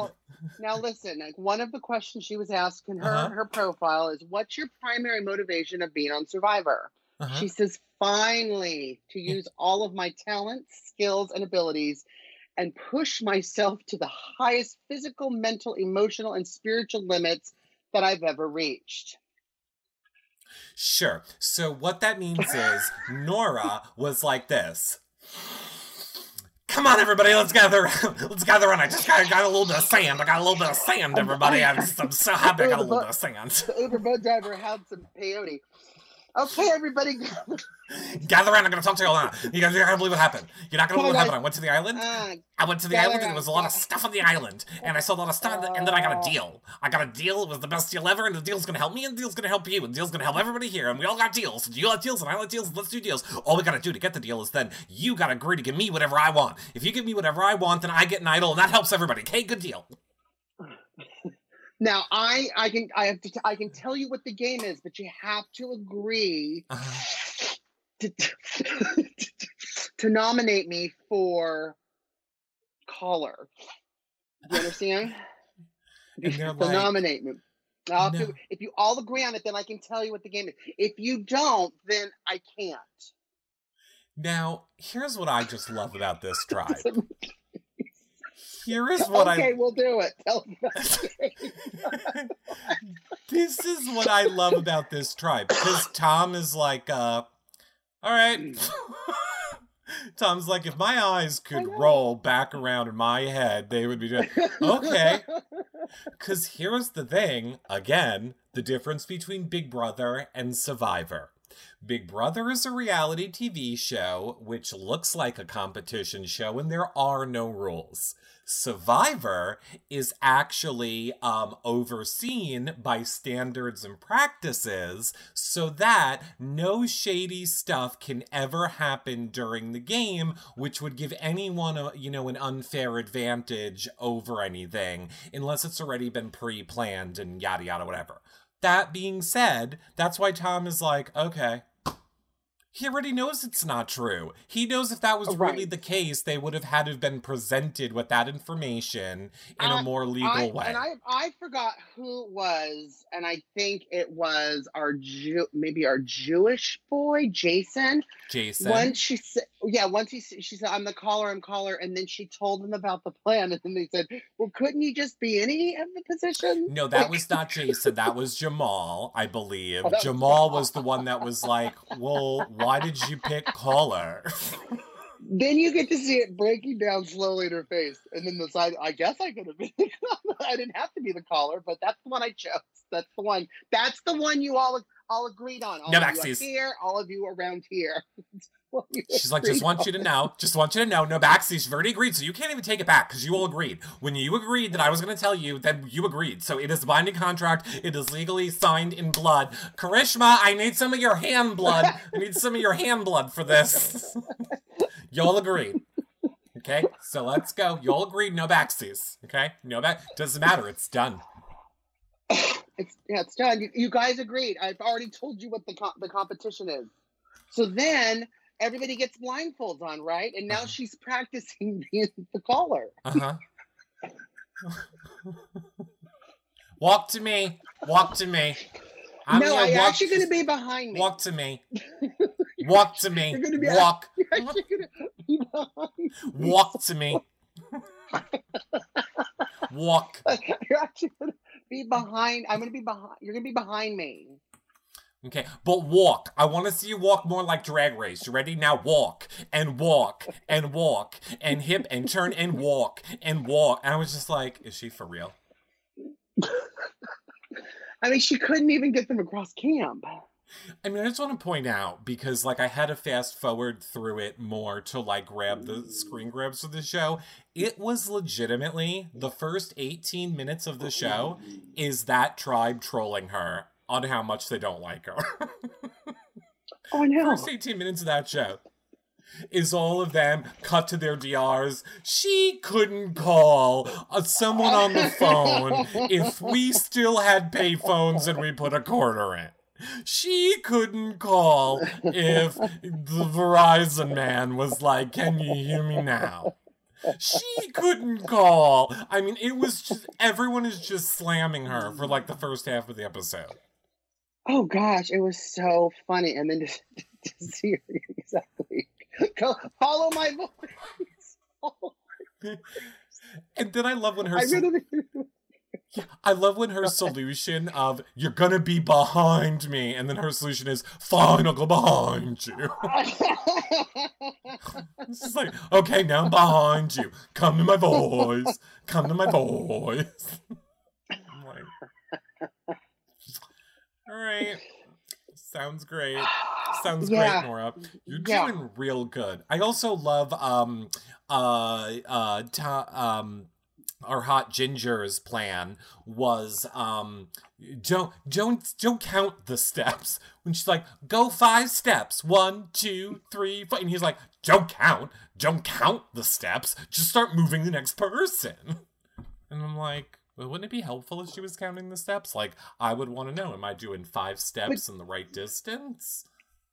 listen, like, one of the questions she was asking her, her profile is, what's your primary motivation of being on Survivor? She says, finally, to use all of my talents, skills, and abilities and push myself to the highest physical, mental, emotional, and spiritual limits that I've ever reached. Sure. So what that means is Nora was like this. Come on, everybody. Let's gather around. Let's gather around. I just got a little bit of sand. I got a little bit of sand, everybody. I'm so happy I got a little bit of sand. The Uber boat driver had some peyote. Okay, everybody. Gather around. I'm going to talk to you all now. You're not going to believe what happened. You're not going to believe what happened. I went to the island. And there was a lot of stuff on the island. And I saw a lot of stuff. And then I got a deal. It was the best deal ever. And the deal's going to help me. And the deal's going to help you. And the deal's going to help everybody here. And we all got deals. And you got deals. And I got deals. And let's do deals. All we got to do to get the deal is then you got to agree to give me whatever I want. If you give me whatever I want, then I get an idol. And that helps everybody. Okay, good deal. Now I can tell you what the game is, but you have to agree to nominate me for caller. You understand? To nominate me. If you all agree on it, then I can tell you what the game is. If you don't, then I can't. Now, here's what I just love about this tribe. Here is what okay, we'll do it. Tell me that. This is what I love about this tribe. Because Tom is like, all right. Tom's like, if my eyes could roll back around in my head, they would be doing, okay. Because here's the thing, again, the difference between Big Brother and Survivor. Big Brother is a reality TV show which looks like a competition show and there are no rules. Survivor is actually overseen by standards and practices so that no shady stuff can ever happen during the game, which would give anyone a, you know, an unfair advantage over anything unless it's already been pre-planned and yada yada whatever. That being said, that's why Tom is like, okay, he already knows it's not true. He knows if that was really the case, they would have had to have been presented with that information in a more legal way. And I forgot who it was, and I think it was our maybe our Jewish boy, Jason. Jason. Once she said, yeah, once she said, I'm the caller, and then she told him about the plan, and then they said, well, couldn't you just be any of the positions? No, that was not Jason. That was Jamal, I believe. Oh, Jamal was the one that was like, well, why did you pick caller? Then you get to see it breaking down slowly in her face. And then the side, I guess I could have been. I didn't have to be the caller, but that's the one I chose. That's the one. That's the one you all agreed on. All of you here, all of you around here. She's like, just want you to know, no backseat. She's already agreed, so you can't even take it back because you all agreed. When you agreed that I was going to tell you, then you agreed. So it is a binding contract. It is legally signed in blood. Karishma, I need some of your hand blood. I need some of your hand blood for this. Y'all agreed. Okay, so let's go. Y'all agreed, no backseats. Okay, doesn't matter. It's done. It's done. You guys agreed. I've already told you what the competition is. So then everybody gets blindfolds on, right? And now she's practicing being the caller. Walk to me. I'm actually going to be behind me. Walk to me. You're going to be Walk to me. Walk. You're actually going to be behind. I'm going to be behind. You're going to be behind me. Okay, but walk. I want to see you walk more like Drag Race. You ready? Now walk and hip and turn and walk. And I was just like, is she for real? I mean, she couldn't even get them across camp. I mean, I just want to point out, because, like, I had to fast forward through it more to, like, grab the screen grabs of the show. It was legitimately the first 18 minutes of the show is that tribe trolling her on how much they don't like her. Oh, no. First 18 minutes of that show is all of them cut to their DRs. She couldn't call someone on the phone if we still had pay phones and we put a quarter in. She couldn't call if the Verizon man was like, can you hear me now? She couldn't call. I mean, it was just, everyone is just slamming her for like the first half of the episode. Oh gosh, it was so funny. And then just see her exactly. Go, follow my voice. And then I love when her... I love when her solution of, you're going to be behind me, and then her solution is, fine, I'll go behind you. It's just like, okay, now I'm behind you. Come to my voice. I'm like, all right. Sounds great, Nora. You're doing real good. I also love our hot ginger's plan was don't count the steps. When she's like, go 5 steps, 1, 2, 3, 4, and he's like, don't count the steps, just start moving the next person. And I'm like, well, wouldn't it be helpful if she was counting the steps? Like, I would want to know, am I doing 5 steps in the right distance?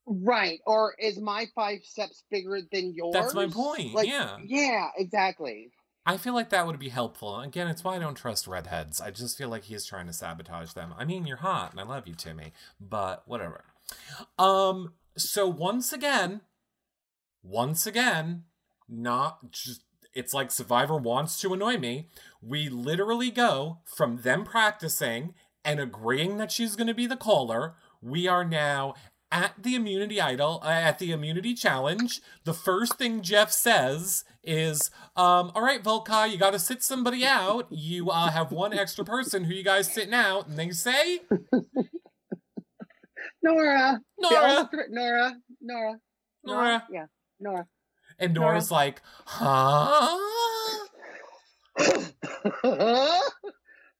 Right, or is my 5 steps bigger than yours? That's my point. Like, yeah, exactly. I feel like that would be helpful. Again, it's why I don't trust redheads. I just feel like he's trying to sabotage them. I mean, you're hot, and I love you, Timmy, but whatever. So once again, not just It's like Survivor wants to annoy me. We literally go from them practicing and agreeing that she's going to be the caller. We are now at the immunity idol, at the immunity challenge. The first thing Jeff says is, all right, Vokai, you got to sit somebody out. You have one extra person who you guys sitting out. And they say... Nora. And Nora's like, huh?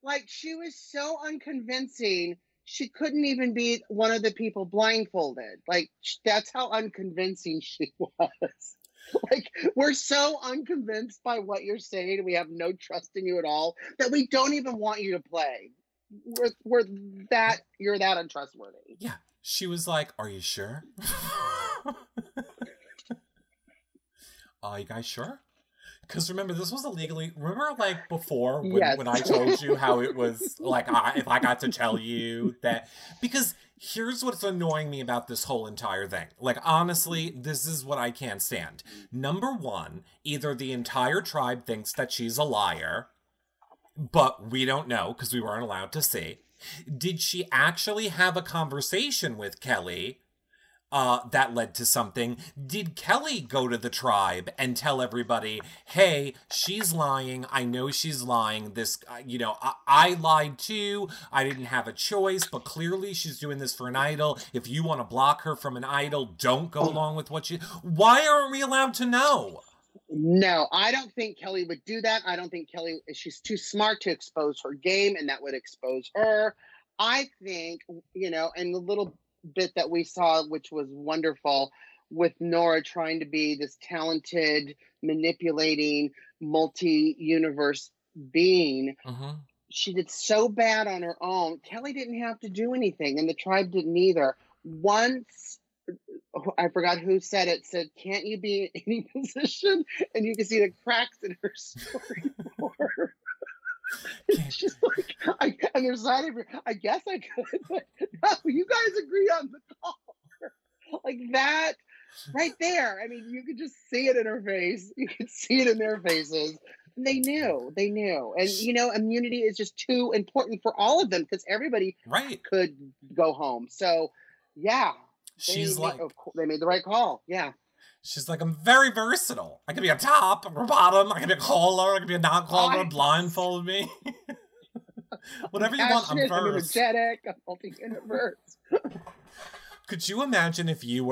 Like, she was so unconvincing, she couldn't even be one of the people blindfolded. Like, that's how unconvincing she was. Like, we're so unconvinced by what you're saying, we have no trust in you at all, that we don't even want you to play. You're that untrustworthy. Yeah. She was like, are you sure? Are you guys sure? Because remember, this was illegally... Remember, like, before when I told you how it was, like, if I got to tell you that... Because here's what's annoying me about this whole entire thing. Like, honestly, this is what I can't stand. Number one, either the entire tribe thinks that she's a liar, but we don't know because we weren't allowed to see. Did she actually have a conversation with Kelly that led to something? Did Kelly go to the tribe and tell everybody, hey, she's lying. I know she's lying. This, I lied too. I didn't have a choice, but clearly she's doing this for an idol. If you want to block her from an idol, don't go along with what she... Why aren't we allowed to know? No, I don't think Kelly would do that. I don't think Kelly, she's too smart to expose her game, and that would expose her. I think, and the little bit that we saw, which was wonderful, with Nora trying to be this talented, manipulating, multi-universe being, she did so bad on her own. Kelly didn't have to do anything, and the tribe didn't either. Once... I forgot who said it, said, can't you be in any position? And you can see the cracks in her storyboard. It's just like, and there's not even, I guess I could, but no, you guys agree on the call. Like that, right there. I mean, you could just see it in her face. You could see it in their faces. And they knew. And, immunity is just too important for all of them because everybody could go home. So, yeah. They made the right call. Yeah. She's like, I'm very versatile. I can be a top, I'm a bottom, I can be a caller, I can be a non-caller, blindfold me. Whatever you want, I'm versed. I'm energetic, I'm multi-universe. Could you imagine if you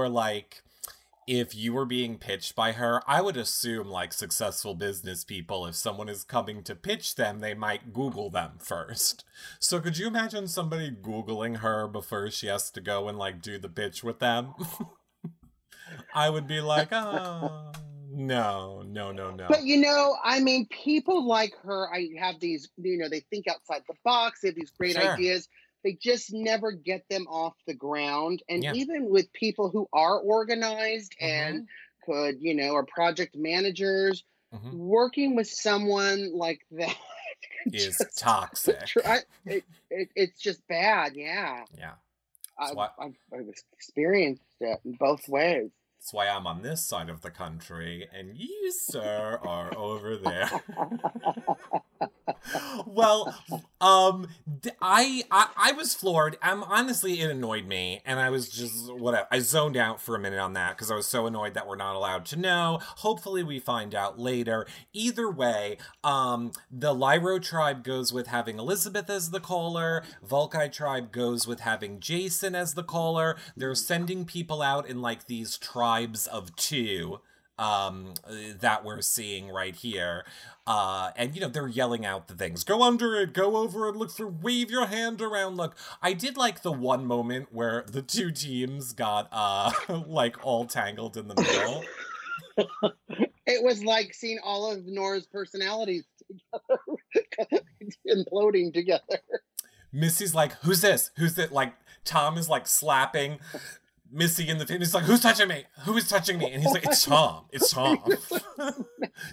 were being pitched by her? I would assume, like successful business people, if someone is coming to pitch them, they might Google them first. So could you imagine somebody Googling her before she has to go and do the pitch with them? I would be like, oh, no. But people like her, I have these, they think outside the box, they have these great ideas. They just never get them off the ground. And even with people who are organized and could, are project managers, working with someone like that is toxic. It's just bad. Yeah. Yeah. I've experienced it in both ways. That's why I'm on this side of the country and you, sir, are over there. Well, I was floored. Honestly, it annoyed me, and I was just whatever. I zoned out for a minute on that because I was so annoyed that we're not allowed to know. Hopefully, we find out later. Either way, the Lairo tribe goes with having Elizabeth as the caller. Vokai tribe goes with having Jason as the caller. They're sending people out in these tribes of two. That we're seeing right here. And they're yelling out the things. Go under it, go over it, look for, wave your hand around, look. I did like the one moment where the two teams got, all tangled in the middle. It was like seeing all of Nora's personalities together, imploding together. Missy's like, who's this? Who's that? Like, Tom is slapping Missy in the film. He's like, who's touching me? Who is touching me? And he's like, it's Tom. It's Tom.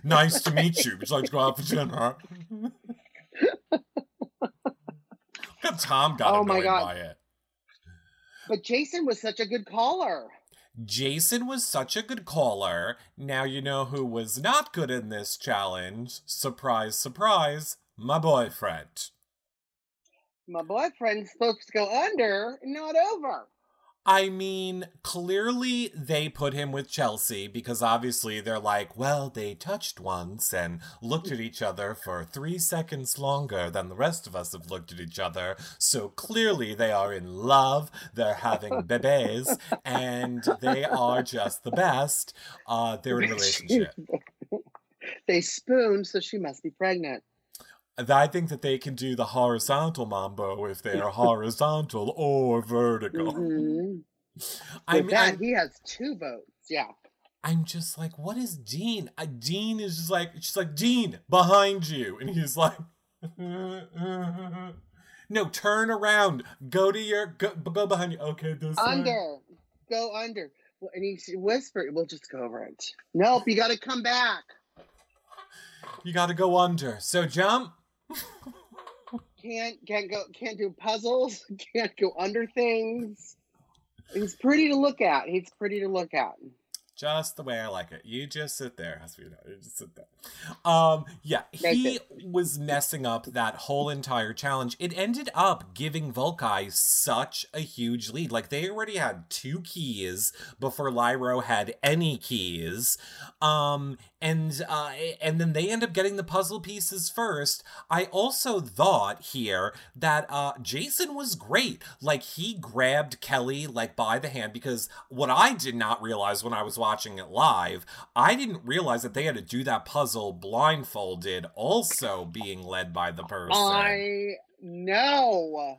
Nice to meet you. Would you like to go out for dinner? Tom got annoyed by it. But Jason was such a good caller. Jason was such a good caller. Now you know who was not good in this challenge. Surprise, surprise, my boyfriend. My boyfriend's supposed to go under, not over. I mean, clearly they put him with Chelsea because obviously they're like, well, they touched once and looked at each other for 3 seconds longer than the rest of us have looked at each other. So clearly they are in love. They're having bebés and they are just the best. They're in a relationship. They spooned, so she must be pregnant. I think that they can do the horizontal mambo if they are horizontal or vertical. Mm-hmm. He has two votes, yeah. I'm just like, what is Dean? Dean is just like, she's like, Dean, behind you. And he's like, no, turn around. Go behind you. Okay, this under. Way. Go under. And he whispered, we'll just go over it. Nope, you got to come back. You got to go under. So jump. Can't do puzzles, can't go under things. He's pretty to look at. Just the way I like it. You just sit there, sweetheart. You just sit there. He was messing up that whole entire challenge. It ended up giving Vokai such a huge lead. Like, they already had 2 keys before Lairo had any keys. And then they end up getting the puzzle pieces first. I also thought here that Jason was great. Like, he grabbed Kelly, like, by the hand, because what I did not realize when I was watching it live, I didn't realize that they had to do that puzzle blindfolded, also being led by the person. I know.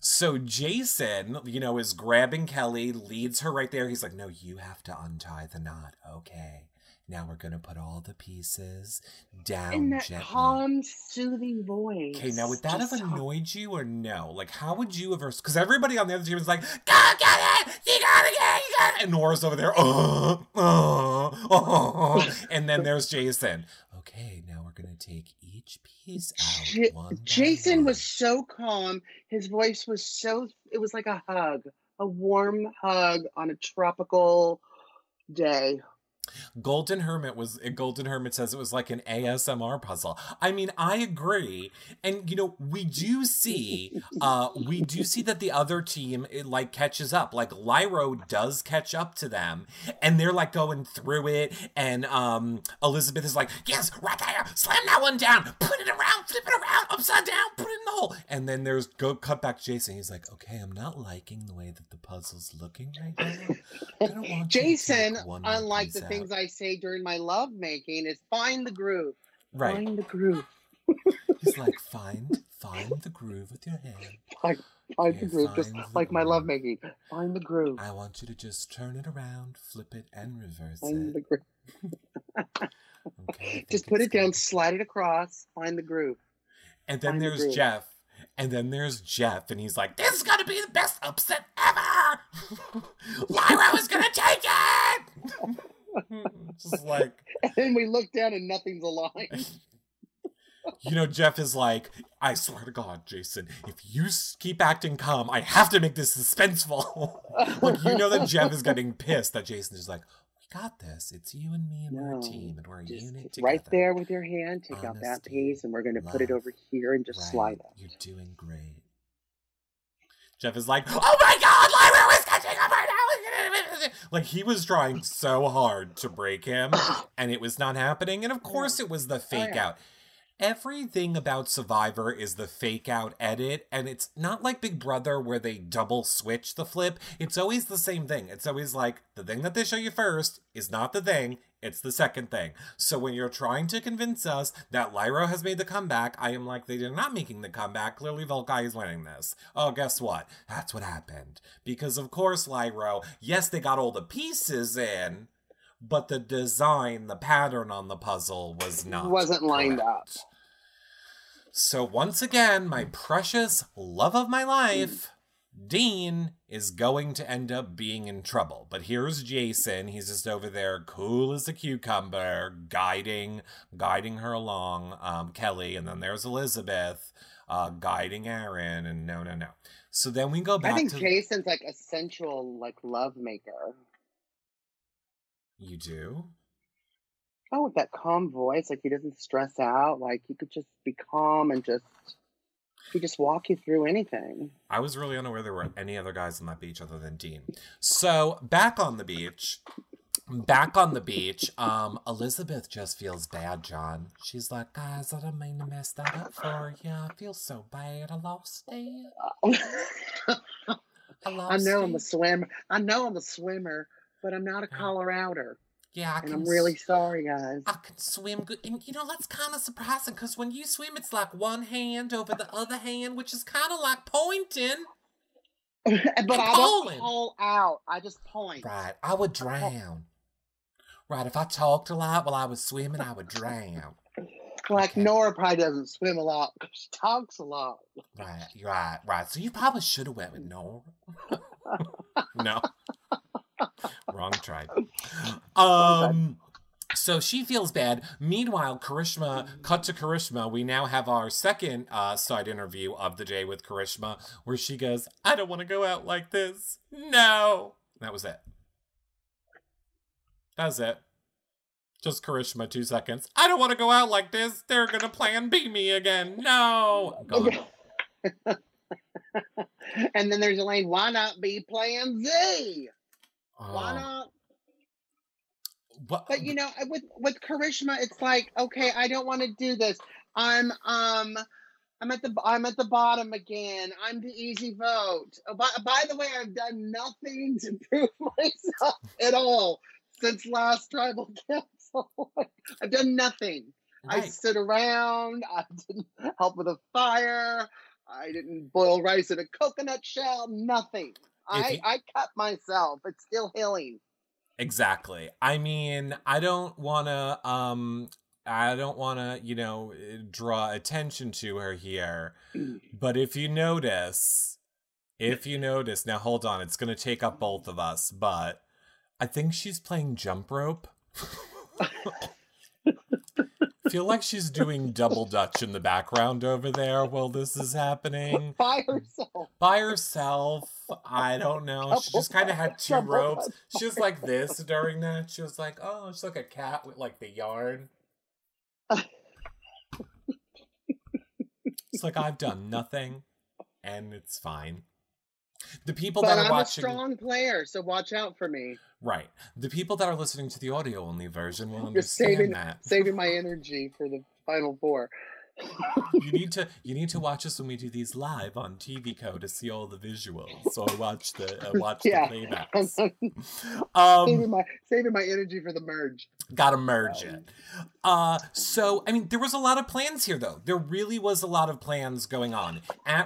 So Jason, is grabbing Kelly, leads her right there. He's like, no, you have to untie the knot. Okay. Now we're going to put all the pieces down in that gently. Calm, soothing voice. Okay, now would that have annoyed you or no? Like, how would you have... Because everybody on the other team is like, go get it! You gotta get it! You gotta get it! And Nora's over there, And then there's Jason. Okay, now we're going to take each piece out. Jason was so calm. His voice was so... It was like a hug. A warm hug on a tropical day. Golden Hermit says it was like an ASMR puzzle. I mean, I agree. And, we do see that the other team, catches up. Like, Lairo does catch up to them. And they're, going through it. And Elizabeth is like, yes, right there. Slam that one down. Put it around. Flip it around. Upside down. Put it in the hole. And then there's cut back Jason. He's like, okay, I'm not liking the way that the puzzle's looking right now. I don't want Jason, unlike the thing I say during my lovemaking is find the groove. Right. Find the groove. He's like, find the groove with your hand. Find the groove, just like my lovemaking. Find the groove. I want you to just turn it around, flip it, and reverse find it. Find the groove. Okay, just put it down, slide it across, find the groove. And then there's Jeff. And he's like, this is going to be the best upset ever! Lairo is going to take it! Just like, and then we look down and nothing's aligned. Jeff is like, I swear to God, Jason, if you keep acting calm, I have to make this suspenseful. That Jeff is getting pissed that Jason is like, we got this. It's you and me and our team and we're a unit together. Right there with your hand, take out that piece and we're going to put it over here and just slide it. You're doing great. Jeff is like, oh my God, Lairo is catching up right now. Like, he was trying so hard to break him, and it was not happening. And, of course, it was the fake-out. Everything about Survivor is the fake-out edit, and it's not like Big Brother where they double-switch the flip. It's always the same thing. It's always like, the thing that they show you first is not the thing. It's the second thing. So when you're trying to convince us that Lairo has made the comeback, I am like, they're not making the comeback. Clearly, Vokai is winning this. Oh, guess what? That's what happened. Because, of course, Lairo, yes, they got all the pieces in, but the design, the pattern on the puzzle was not. It wasn't lined up. So once again, my precious love of my life... Dean is going to end up being in trouble. But here's Jason. He's just over there, cool as a cucumber, guiding her along, Kelly. And then there's Elizabeth, guiding Aaron. And no. So then we go back to... I think Jason's like a sensual, love maker. You do? Oh, with that calm voice, like he doesn't stress out. Like he could just be calm and just, he just walk you through anything. I was really unaware there were any other guys on that beach other than Dean. So back on the beach, Elizabeth just feels bad, John. She's like, guys, I don't mean to mess that up for you. I feel so bad. I lost it. I know I'm a swimmer, but I'm not a Colorader. Yeah, I'm really sorry, guys. I can swim good. And, you know, that's kind of surprising because when you swim, it's like one hand over the other hand, which is kind of like pointing. But I don't pull out. I just point. Right. I would drown. Right. If I talked a lot while I was swimming, I would drown. Like okay. Nora probably doesn't swim a lot because she talks a lot. Right. So you probably should have went with Nora. No. Wrong tribe. So she feels bad. Meanwhile, cut to Karishma. We now have our second side interview of the day with Karishma, where she goes, I don't want to go out like this. No. That was it. Just Karishma, 2 seconds. I don't want to go out like this. They're going to plan B me again. No. And then there's Elaine. Why not be plan Z? Why not? What? But, you know, with Karishma, it's like, okay, I don't want to do this. I'm at the bottom again. I'm the easy vote. Oh, by the way, I've done nothing to prove myself at all since last tribal council. I've done nothing. Right. I stood around. I didn't help with a fire. I didn't boil rice in a coconut shell. Nothing. I cut myself. It's still healing. Exactly. I mean, I don't want to, you know, draw attention to her here. But if you notice, now hold on, it's going to take up both of us, but I think she's playing jump rope. Feel like she's doing double dutch in the background over there while this is happening. By herself. I don't know. She just kind of had two ropes. She was like this during that. She was like, oh, she's like a cat with like the yarn. It's like, I've done nothing and it's fine. The people that are watching. I'm a strong player, so watch out for me. Right. The people that are listening to the audio only version will understand that. Saving my energy for the final four. You need to watch us when we do these live on TV Co to see all the visuals. So I watch the playbacks. Saving my energy for the merge. Gotta merge it. So I mean, there was a lot of plans here, though. There really was a lot of plans going on.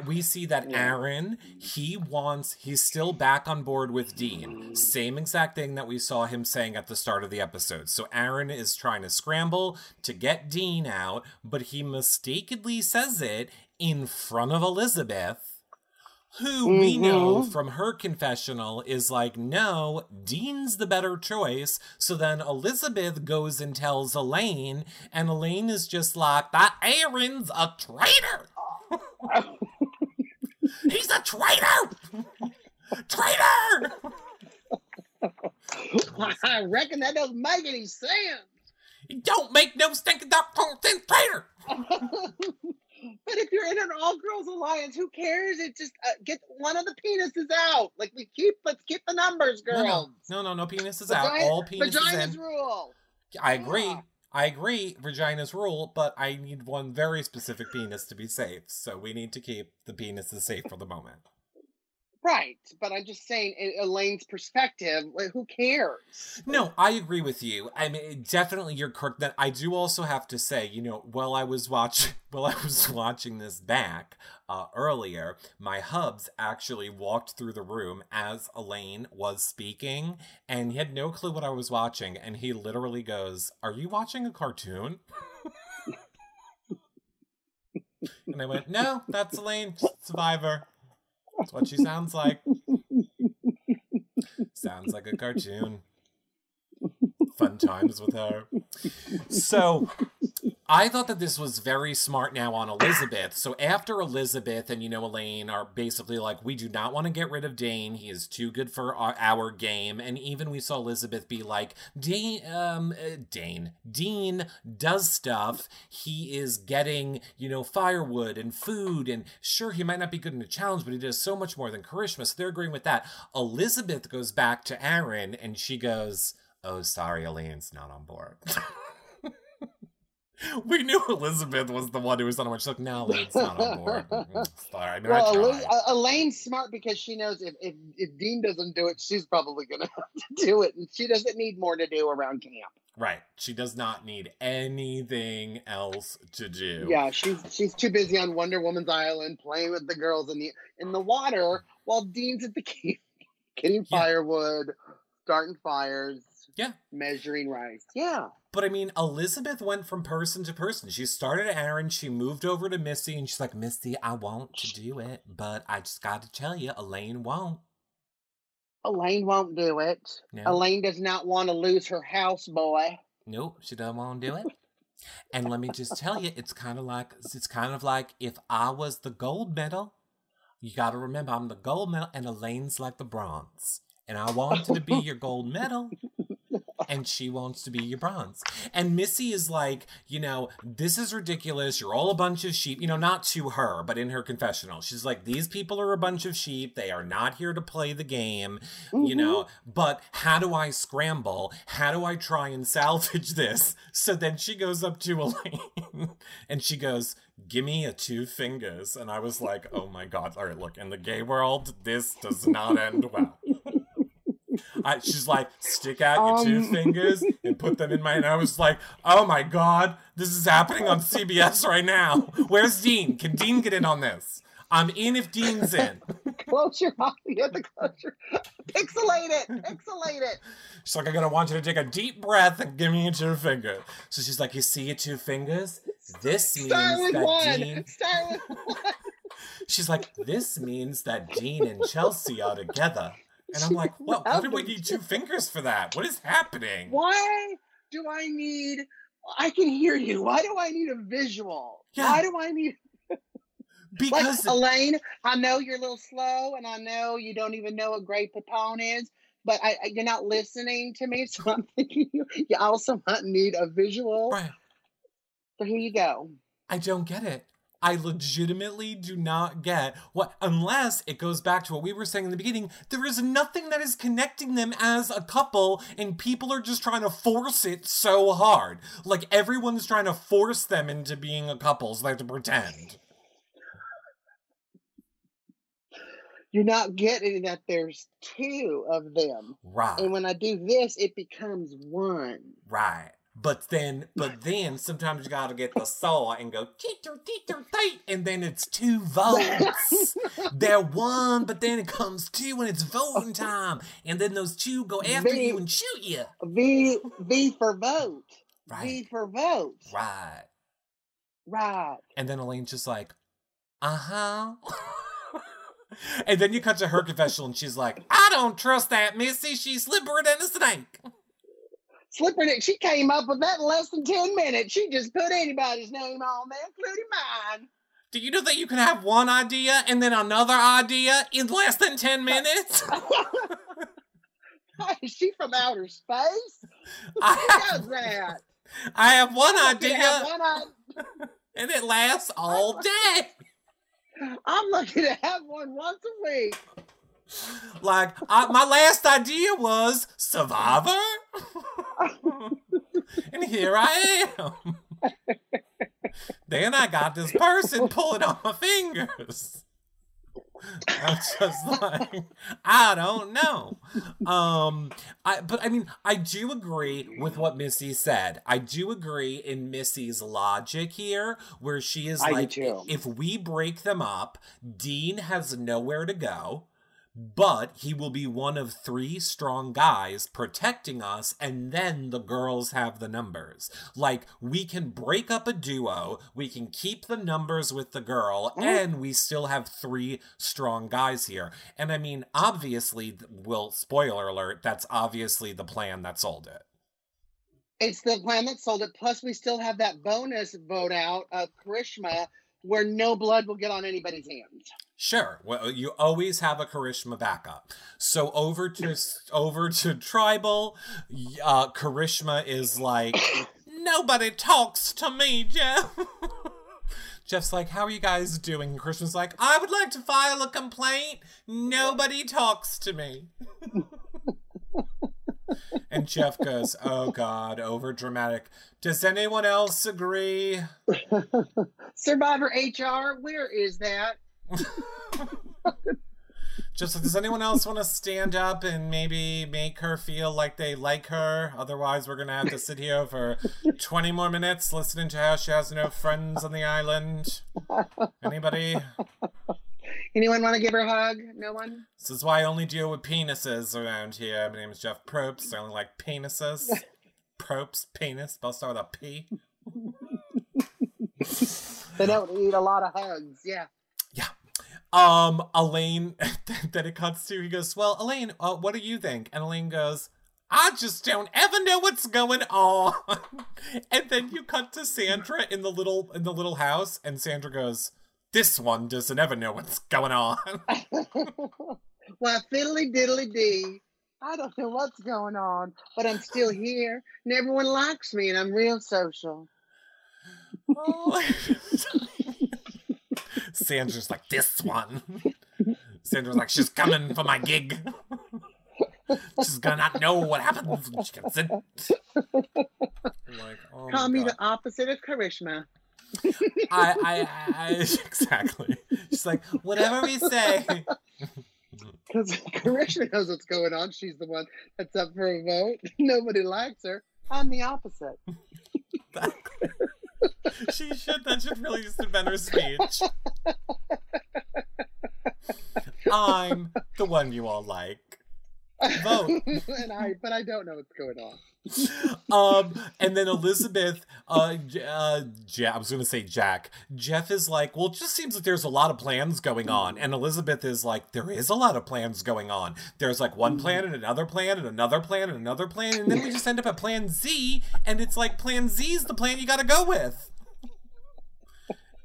We see that Aaron, he's still back on board with Dean. Same exact thing that we saw him saying at the start of the episode. So Aaron is trying to scramble to get Dean out, but he mistakenly says it in front of Elizabeth, who we know from her confessional is like, no, Dean's the better choice. So then Elizabeth goes and tells Elaine, and Elaine is just like, that Aaron's a traitor. He's a traitor. Traitor. I reckon that doesn't make any sense. It don't make no stinking traitor. But if you're in an all-girls alliance, who cares? It just get one of the penises out. Like let's keep the numbers, girls. No penises out. All penises. Vagina's rule. I agree. Vagina's rule, but I need one very specific penis to be safe. So we need to keep the penises safe for the moment. Right, but I'm just saying, in Elaine's perspective, who cares? No, I agree with you. I mean, definitely you're correct. That I do also have to say, you know, while I was watching this back earlier, my hubs actually walked through the room as Elaine was speaking, and he had no clue what I was watching, and he literally goes, "Are you watching a cartoon?" And I went, "No, that's Elaine, Survivor. That's what she sounds like." Sounds like a cartoon. Fun times with her. So I thought that this was very smart now on Elizabeth. So after Elizabeth and, you know, Elaine are basically like, we do not want to get rid of Dane. He is too good for our game. And even we saw Elizabeth be like, Dean does stuff. He is getting, you know, firewood and food. And sure, he might not be good in a challenge, but he does so much more than Karishma. So they're agreeing with that. Elizabeth goes back to Aaron and she goes, oh, sorry, Elaine's not on board. We knew Elizabeth was the one who was on board. She's like, no, Elaine's not on board. Sorry, no, well, Elaine's smart because she knows if Dean doesn't do it, she's probably going to have to do it. And she doesn't need more to do around camp. Right. She does not need anything else to do. Yeah, she's too busy on Wonder Woman's Island playing with the girls in the water while Dean's at the camp getting firewood, starting fires. Yeah. Measuring rice. Yeah. But I mean, Elizabeth went from person to person. She started at Aaron. She moved over to Missy. And she's like, Missy, I want to do it. But I just got to tell you, Elaine won't. Elaine won't do it. No. Elaine does not want to lose her house boy. Nope. She doesn't want to do it. And let me just tell you, it's kind of like if I was the gold medal, you got to remember I'm the gold medal and Elaine's like the bronze. And I wanted to be your gold medal. And she wants to be your bronze. And Missy is like, you know, this is ridiculous. You're all a bunch of sheep. You know, not to her, but in her confessional. She's like, these people are a bunch of sheep. They are not here to play the game, you know. But how do I scramble? How do I try and salvage this? So then she goes up to Elaine and she goes, give me a two fingers. And I was like, oh my God. All right, look, in the gay world, this does not end well. She's like, stick out your two fingers and put them in my... And I was like, oh my God, this is happening on CBS right now. Where's Dean? Can Dean get in on this? I'm in if Dean's in. Close your mouth. You have to close your... Pixelate it. She's like, I'm going to want you to take a deep breath and give me your two fingers. So she's like, you see your two fingers? This means Start with one. She's like, this means that Dean and Chelsea are together. And I'm like, what? What do we need two fingers for that? What is happening? Why do I need... I can hear you. Why do I need a visual? Yeah. Why do I need... Because... Like, Elaine, I know you're a little slow, and I know you don't even know what Grey Poupon is, but you're not listening to me, so I'm thinking you also might need a visual. Right. So here you go. I don't get it. I legitimately do not get what, unless it goes back to what we were saying in the beginning, there is nothing that is connecting them as a couple and people are just trying to force it so hard. Like everyone's trying to force them into being a couple, so they have to pretend. You're not getting that there's two of them. Right. And when I do this, it becomes one. Right. But then sometimes you gotta get the saw and go teeter, and then it's two votes. They're one, but then it comes two and it's voting time. And then those two go after you and shoot you. V for vote. Right. V for vote. Right. And then Elaine's just like, And then you cut to her confessional and she's like, I don't trust that Missy, she's slippery than a snake. She came up with that in less than 10 minutes. She just put anybody's name on there, including mine. Do you know that you can have one idea and then another idea in less than 10 minutes? Is she from outer space? I have one idea. And it lasts all day. I'm lucky to have one once a week. Like, my last idea was Survivor, and here I am. Then I got this person pulling on my fingers. I'm just like, I don't know. I do agree with what Missy said. I do agree in Missy's logic here, where she is like, if we break them up, Dean has nowhere to go. But he will be one of three strong guys protecting us, and then the girls have the numbers. Like, we can break up a duo, we can keep the numbers with the girl, and we still have three strong guys here. And I mean, obviously, spoiler alert, that's obviously the plan that sold it. It's the plan that sold it. Plus, we still have that bonus vote out of Karishma, where no blood will get on anybody's hands. Sure. Well, you always have a Karishma backup. So over to Tribal, Karishma is like, nobody talks to me, Jeff. Jeff's like, how are you guys doing? And Karishma's like, I would like to file a complaint. Nobody talks to me. And Jeff goes, oh, God, over dramatic. Does anyone else agree? Survivor HR, where is that? Just like, does anyone else want to stand up and maybe make her feel like they like her? Otherwise, we're going to have to sit here for 20 more minutes listening to how she has no friends on the island. Anybody? Anyone want to give her a hug? No one? This is why I only deal with penises around here. My name is Jeff Probst. I only like penises. Probst, penis. I'll start with a P. They don't need a lot of hugs. Yeah. Yeah. Elaine, then it cuts to, he goes, well, Elaine, what do you think? And Elaine goes, I just don't ever know what's going on. And then you cut to Sandra in the little house, and Sandra goes, this one doesn't ever know what's going on. Well, fiddly diddly dee. I don't know what's going on, but I'm still here, and everyone likes me, and I'm real social. Oh. Sandra's like, this one. Sandra's like, she's coming for my gig. She's gonna not know what happens when she gets it. Like, oh, call me the opposite of Karishma. I exactly. She's like, whatever we say. Because Karishma knows what's going on. She's the one that's up for a vote. Nobody likes her. I'm the opposite. That should really just have been her speech. I'm the one you all like. Vote. But I don't know what's going on. And then Elizabeth, I was going to say Jack. Jeff is like, well, it just seems like there's a lot of plans going on. And Elizabeth is like, there is a lot of plans going on. There's like one plan and another plan and another plan and another plan. And then we just end up at plan Z. And it's like, plan Z is the plan you got to go with.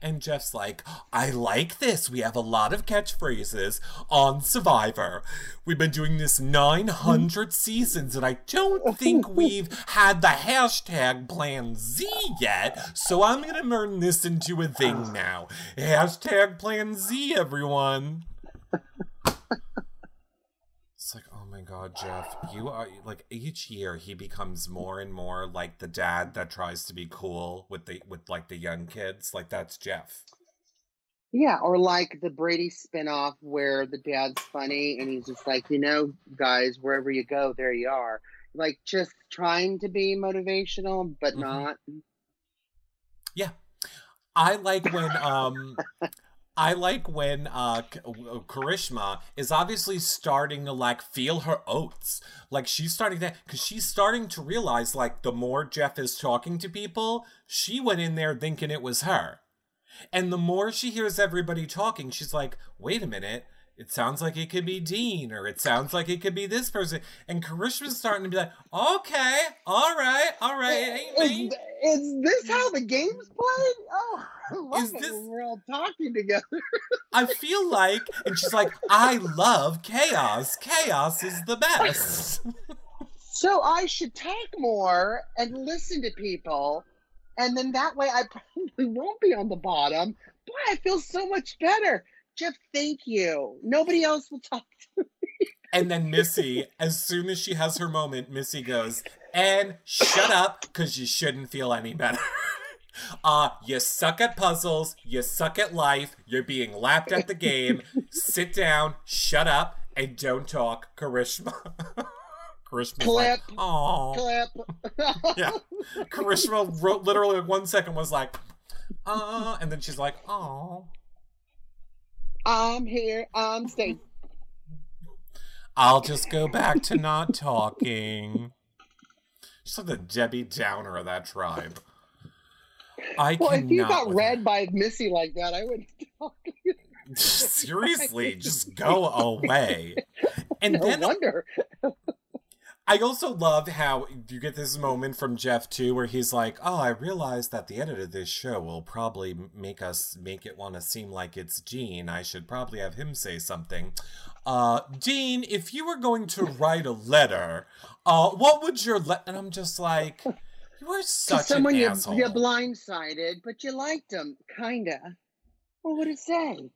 And Jeff's like, I like this. We have a lot of catchphrases on Survivor. We've been doing this 900 seasons, and I don't think we've had the hashtag Plan Z yet. So I'm going to turn this into a thing now. Hashtag Plan Z, everyone. It's like, oh my God, Jeff, you are like, each year he becomes more and more like the dad that tries to be cool with the young kids. Like, that's Jeff. Yeah, or like the Brady spinoff where the dad's funny and he's just like, you know, guys, wherever you go, there you are. Like, just trying to be motivational, but not. Yeah. I like when Karishma is obviously starting to, like, feel her oats. Like, she's starting to realize, like, the more Jeff is talking to people, she went in there thinking it was her. And the more she hears everybody talking, she's like, wait a minute, it sounds like it could be Dean, or it sounds like it could be this person. And Karishma's starting to be like, okay, all right, it ain't me. Is this how the game's played? Oh, I love it when we're all talking together. I feel like, and she's like, I love chaos. Chaos is the best. So I should talk more and listen to people, and then that way I probably won't be on the bottom. Boy, I feel so much better. Jeff, thank you. Nobody else will talk to me. And then Missy, as soon as she has her moment, Missy goes, and shut up, because you shouldn't feel any better. You suck at puzzles. You suck at life. You're being lapped at the game. Sit down, shut up, and don't talk. Karishma. Karishma's like, aw. Clip. Yeah. Karishma wrote literally 1 second was like, and then she's like, aw. I'm here. I'm staying. I'll just go back to not talking. She's like the Debbie Downer of that tribe. If you got read by Missy like that, I wouldn't talk to you. Seriously, just go away. And no wonder. I also love how you get this moment from Jeff, too, where he's like, oh, I realize that the edit of this show will probably make it want to seem like it's Dean. I should probably have him say something. Dean, if you were going to write a letter, what would your letter... And I'm just like, you are such an asshole. You're blindsided, but you liked him, kind of. What would it say?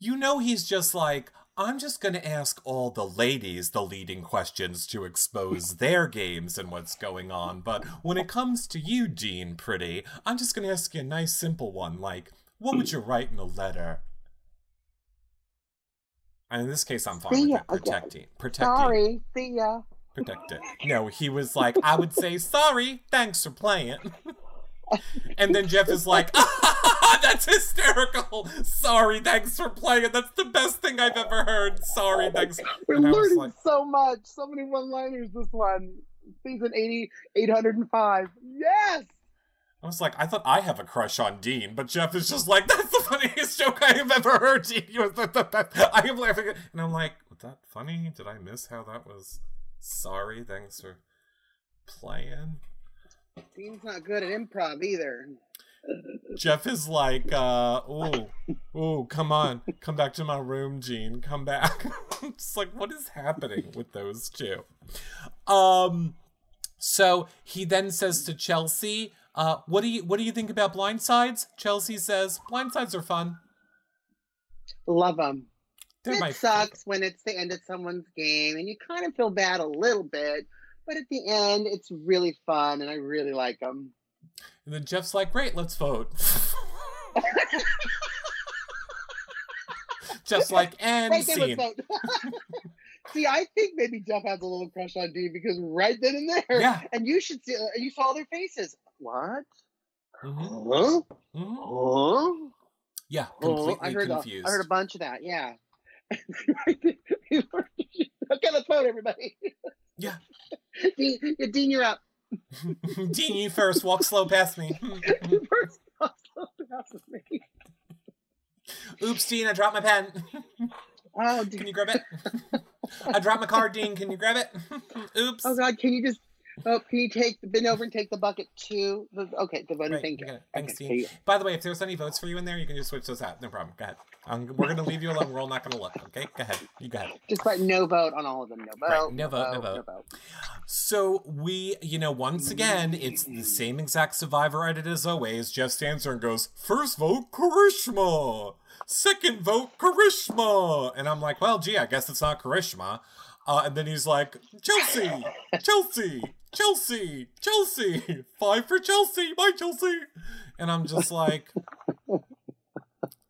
You know, he's just like... I'm just going to ask all the ladies the leading questions to expose their games and what's going on. But when it comes to you, Dean Pretty, I'm just going to ask you a nice, simple one. Like, what would you write in a letter? And in this case, I'm fine with it. Protect it. Sorry. See ya. Protect it. No, he was like, I would say, sorry, thanks for playing. And then Jeff is like, that's hysterical. Sorry, thanks for playing. That's the best thing I've ever heard. Sorry, thanks. We're learning so much. So many one-liners this one. Season 80, 805. Yes! I was like, I thought I have a crush on Dean, but Jeff is just like, that's the funniest joke I have ever heard, Dean. You was the best. I am laughing. And I'm like, was that funny? Did I miss how that was? Sorry, thanks for playing. Dean's not good at improv either. Jeff is like, oh, come on. Come back to my room, Gene. Come back. I'm just like, what is happening with those two? So he then says to Chelsea, what do you think about blindsides? Chelsea says, blindsides are fun. Love them. It sucks when it's the end of someone's game and you kind of feel bad a little bit, but at the end, it's really fun and I really like them. And then Jeff's like, great, let's vote. Jeff's like, and scene. See, I think maybe Jeff has a little crush on Dean because right then and there, yeah. And you should see, you saw their faces. What? Mm-hmm. Huh? Mm-hmm. Oh? Yeah, completely confused. I heard a bunch of that, yeah. Okay, let's vote, everybody. Yeah. Dean, you're up. Dean, you first. Walk slow past me. First, walk slow past me. Oops, Dean, I dropped my pen. Oh, Dean. Can you grab it? I dropped my card, Dean. Can you grab it? Oops. Oh God, can you just? Oh, can you bend over and take the bucket too? Okay, the voting thing. Thanks, Dean. By the way, if there's any votes for you in there, you can just switch those out. No problem. Go ahead. We're gonna leave you alone. We're all not gonna look. Okay, go ahead. You go ahead. Just like no vote on all of them. No vote. So we, once again, it's the same exact Survivor edit as always. Jeff stands there and goes, "First vote, Karishma. Second vote, Karishma." And I'm like, well, gee, I guess it's not Karishma. And then he's like, Chelsea, Chelsea, Chelsea, Chelsea, 5 for Chelsea, my Chelsea. And I'm just like,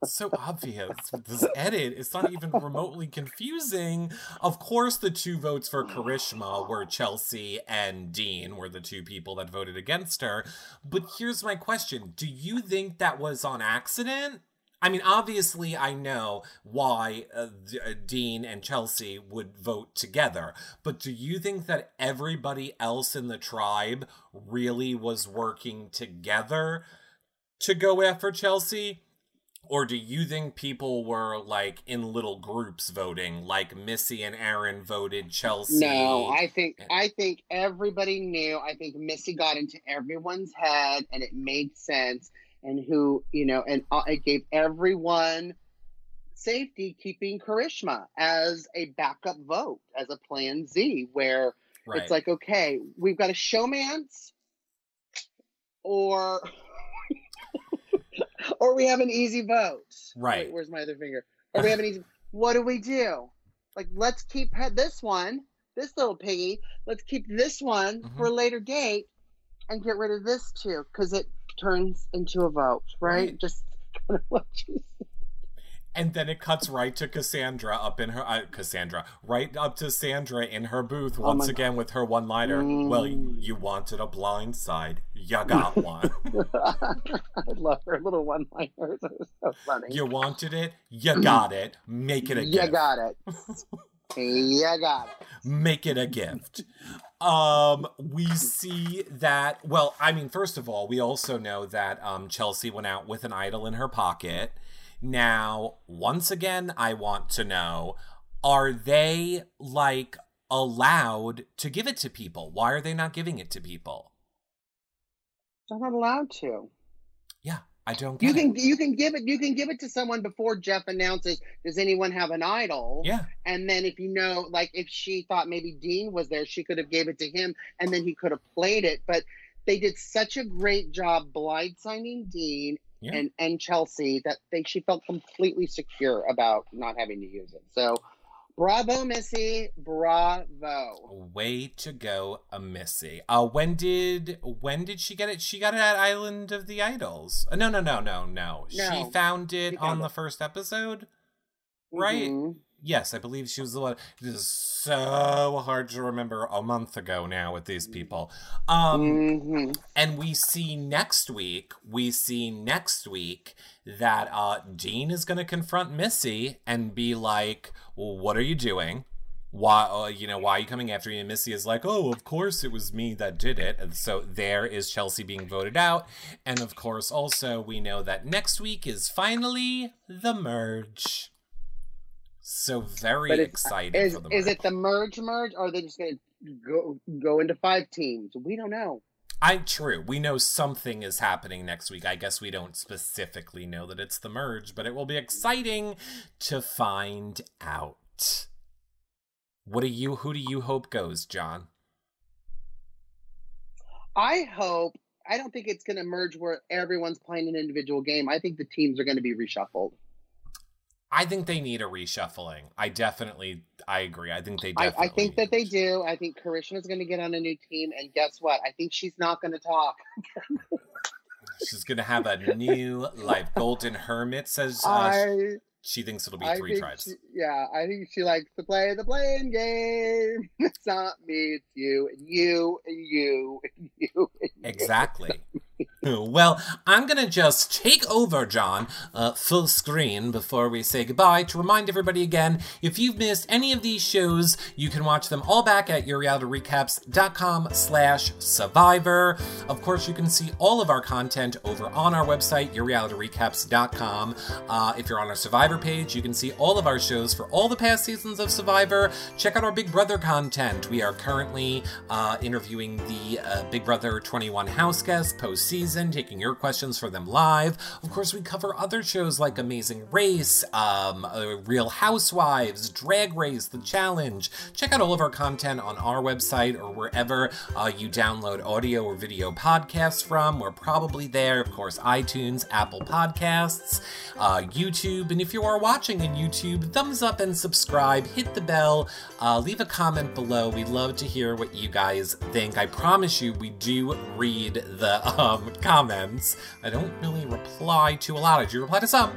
it's so obvious. This edit, it's not even remotely confusing. Of course, the two votes for Karishma were Chelsea and Dean were the two people that voted against her. But here's my question. Do you think that was on accident? I mean, obviously, I know why Dean and Chelsea would vote together. But do you think that everybody else in the tribe really was working together to go after Chelsea? Or do you think people were, like, in little groups voting? Like, Missy and Aaron voted Chelsea? No, I think everybody knew. I think Missy got into everyone's head, and it made sense. And who, and it gave everyone safety, keeping Karishma as a backup vote, as a plan Z, where It's like, okay, we've got a showmance or we have an easy vote. Right. Wait, where's my other finger? Or we have an easy, what do we do? Like, let's keep this one, this little piggy, let's keep this one for a later date and get rid of this too, because it turns into a vote, right? Just kind of what you said. And then it cuts right to Sandra in her booth once again with her one-liner. Well, you wanted a blind side. You got one. I love her little one-liners. It was so funny. You wanted it. You got it. Make it a gift. You got it. You got it. Make it a gift. We see that, first of all, we also know that Chelsea went out with an idol in her pocket. Now, once again, I want to know, are they like allowed to give it to people. Why are they not giving it to people? They're not allowed to. Yeah, I don't get it. You can give it to someone before Jeff announces, does anyone have an idol? Yeah. And then if you know, like if she thought maybe Dean was there, she could have gave it to him and then he could have played it. But they did such a great job blindsiding Dean and Chelsea that she felt completely secure about not having to use it. So bravo, Missy. Bravo. Way to go, Missy. When did she get it? She got it at Island of the Idols. No. She found it on the first episode, right? Mm-hmm. Yes, I believe she was the one. It is so hard to remember a month ago now with these people. And we see next week that Dean is going to confront Missy and be like, well, what are you doing? Why are you coming after me? And Missy is like, oh, of course it was me that did it. And so there is Chelsea being voted out. And of course, also, we know that next week is finally the merge. So very excited for the merge. Is it the merge, or are they just going to go into 5 teams? We don't know. True. We know something is happening next week. I guess we don't specifically know that it's the merge, but it will be exciting to find out. Who do you hope goes, John? I don't think it's going to merge where everyone's playing an individual game. I think the teams are going to be reshuffled. I think they need a reshuffling. I agree. I think they definitely I think that they do. I think Karishma's going to get on a new team, and guess what? I think she's not going to talk. She's going to have a new life. Golden Hermit says she thinks it'll be 3 tribes. I think she likes to play the playing game. It's not me, it's you, and you, and you, and you. And exactly. Well, I'm going to just take over, John, full screen before we say goodbye. To remind everybody again, if you've missed any of these shows, you can watch them all back at yourrealityrecaps.com/survivor. Of course, you can see all of our content over on our website, yourrealityrecaps.com. If you're on our Survivor page, you can see all of our shows for all the past seasons of Survivor. Check out our Big Brother content. We are currently interviewing the Big Brother 21 house guests post-season, taking your questions for them live. Of course, we cover other shows like Amazing Race, Real Housewives, Drag Race, The Challenge. Check out all of our content on our website or wherever you download audio or video podcasts from. We're probably there. Of course, iTunes, Apple Podcasts, YouTube. And if you are watching on YouTube, thumbs up and subscribe. Hit the bell. Leave a comment below. We'd love to hear what you guys think. I promise you, we do read the comments. I don't really reply to a lot. I do reply to some,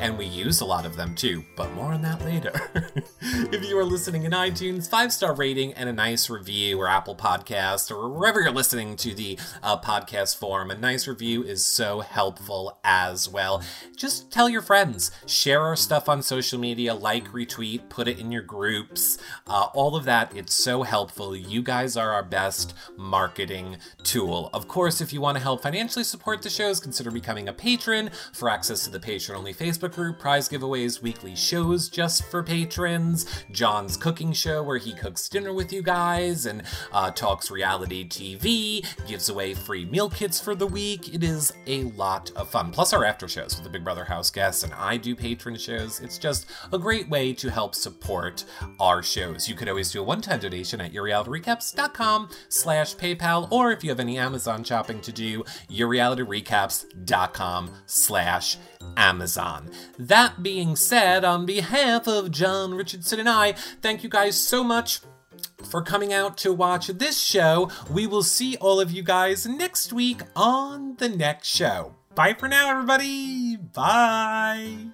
and we use a lot of them too, but more on that later. If you are listening in iTunes, 5-star rating and a nice review, or Apple Podcasts, or wherever you're listening to the podcast form, a nice review is so helpful as well. Just tell your friends, share our stuff on social media, like, retweet, put it in your groups, all of that. It's so helpful. You guys are our best marketing tool. Of course, if you want to help financially support the shows, consider becoming a patron for access to the patron-only Facebook group, prize giveaways, weekly shows just for patrons, John's cooking show where he cooks dinner with you guys and talks reality TV, gives away free meal kits for the week. It is a lot of fun. Plus our after shows with the Big Brother house guests, and I do patron shows. It's just a great way to help support our shows. You could always do a one-time donation at yourrealityrecaps.com/PayPal, or if you have any Amazon shopping to do, yourrealityrecaps.com/Amazon. That being said, on behalf of John Richardson and I, thank you guys so much for coming out to watch this show. We will see all of you guys next week on the next show. Bye for now, everybody. Bye.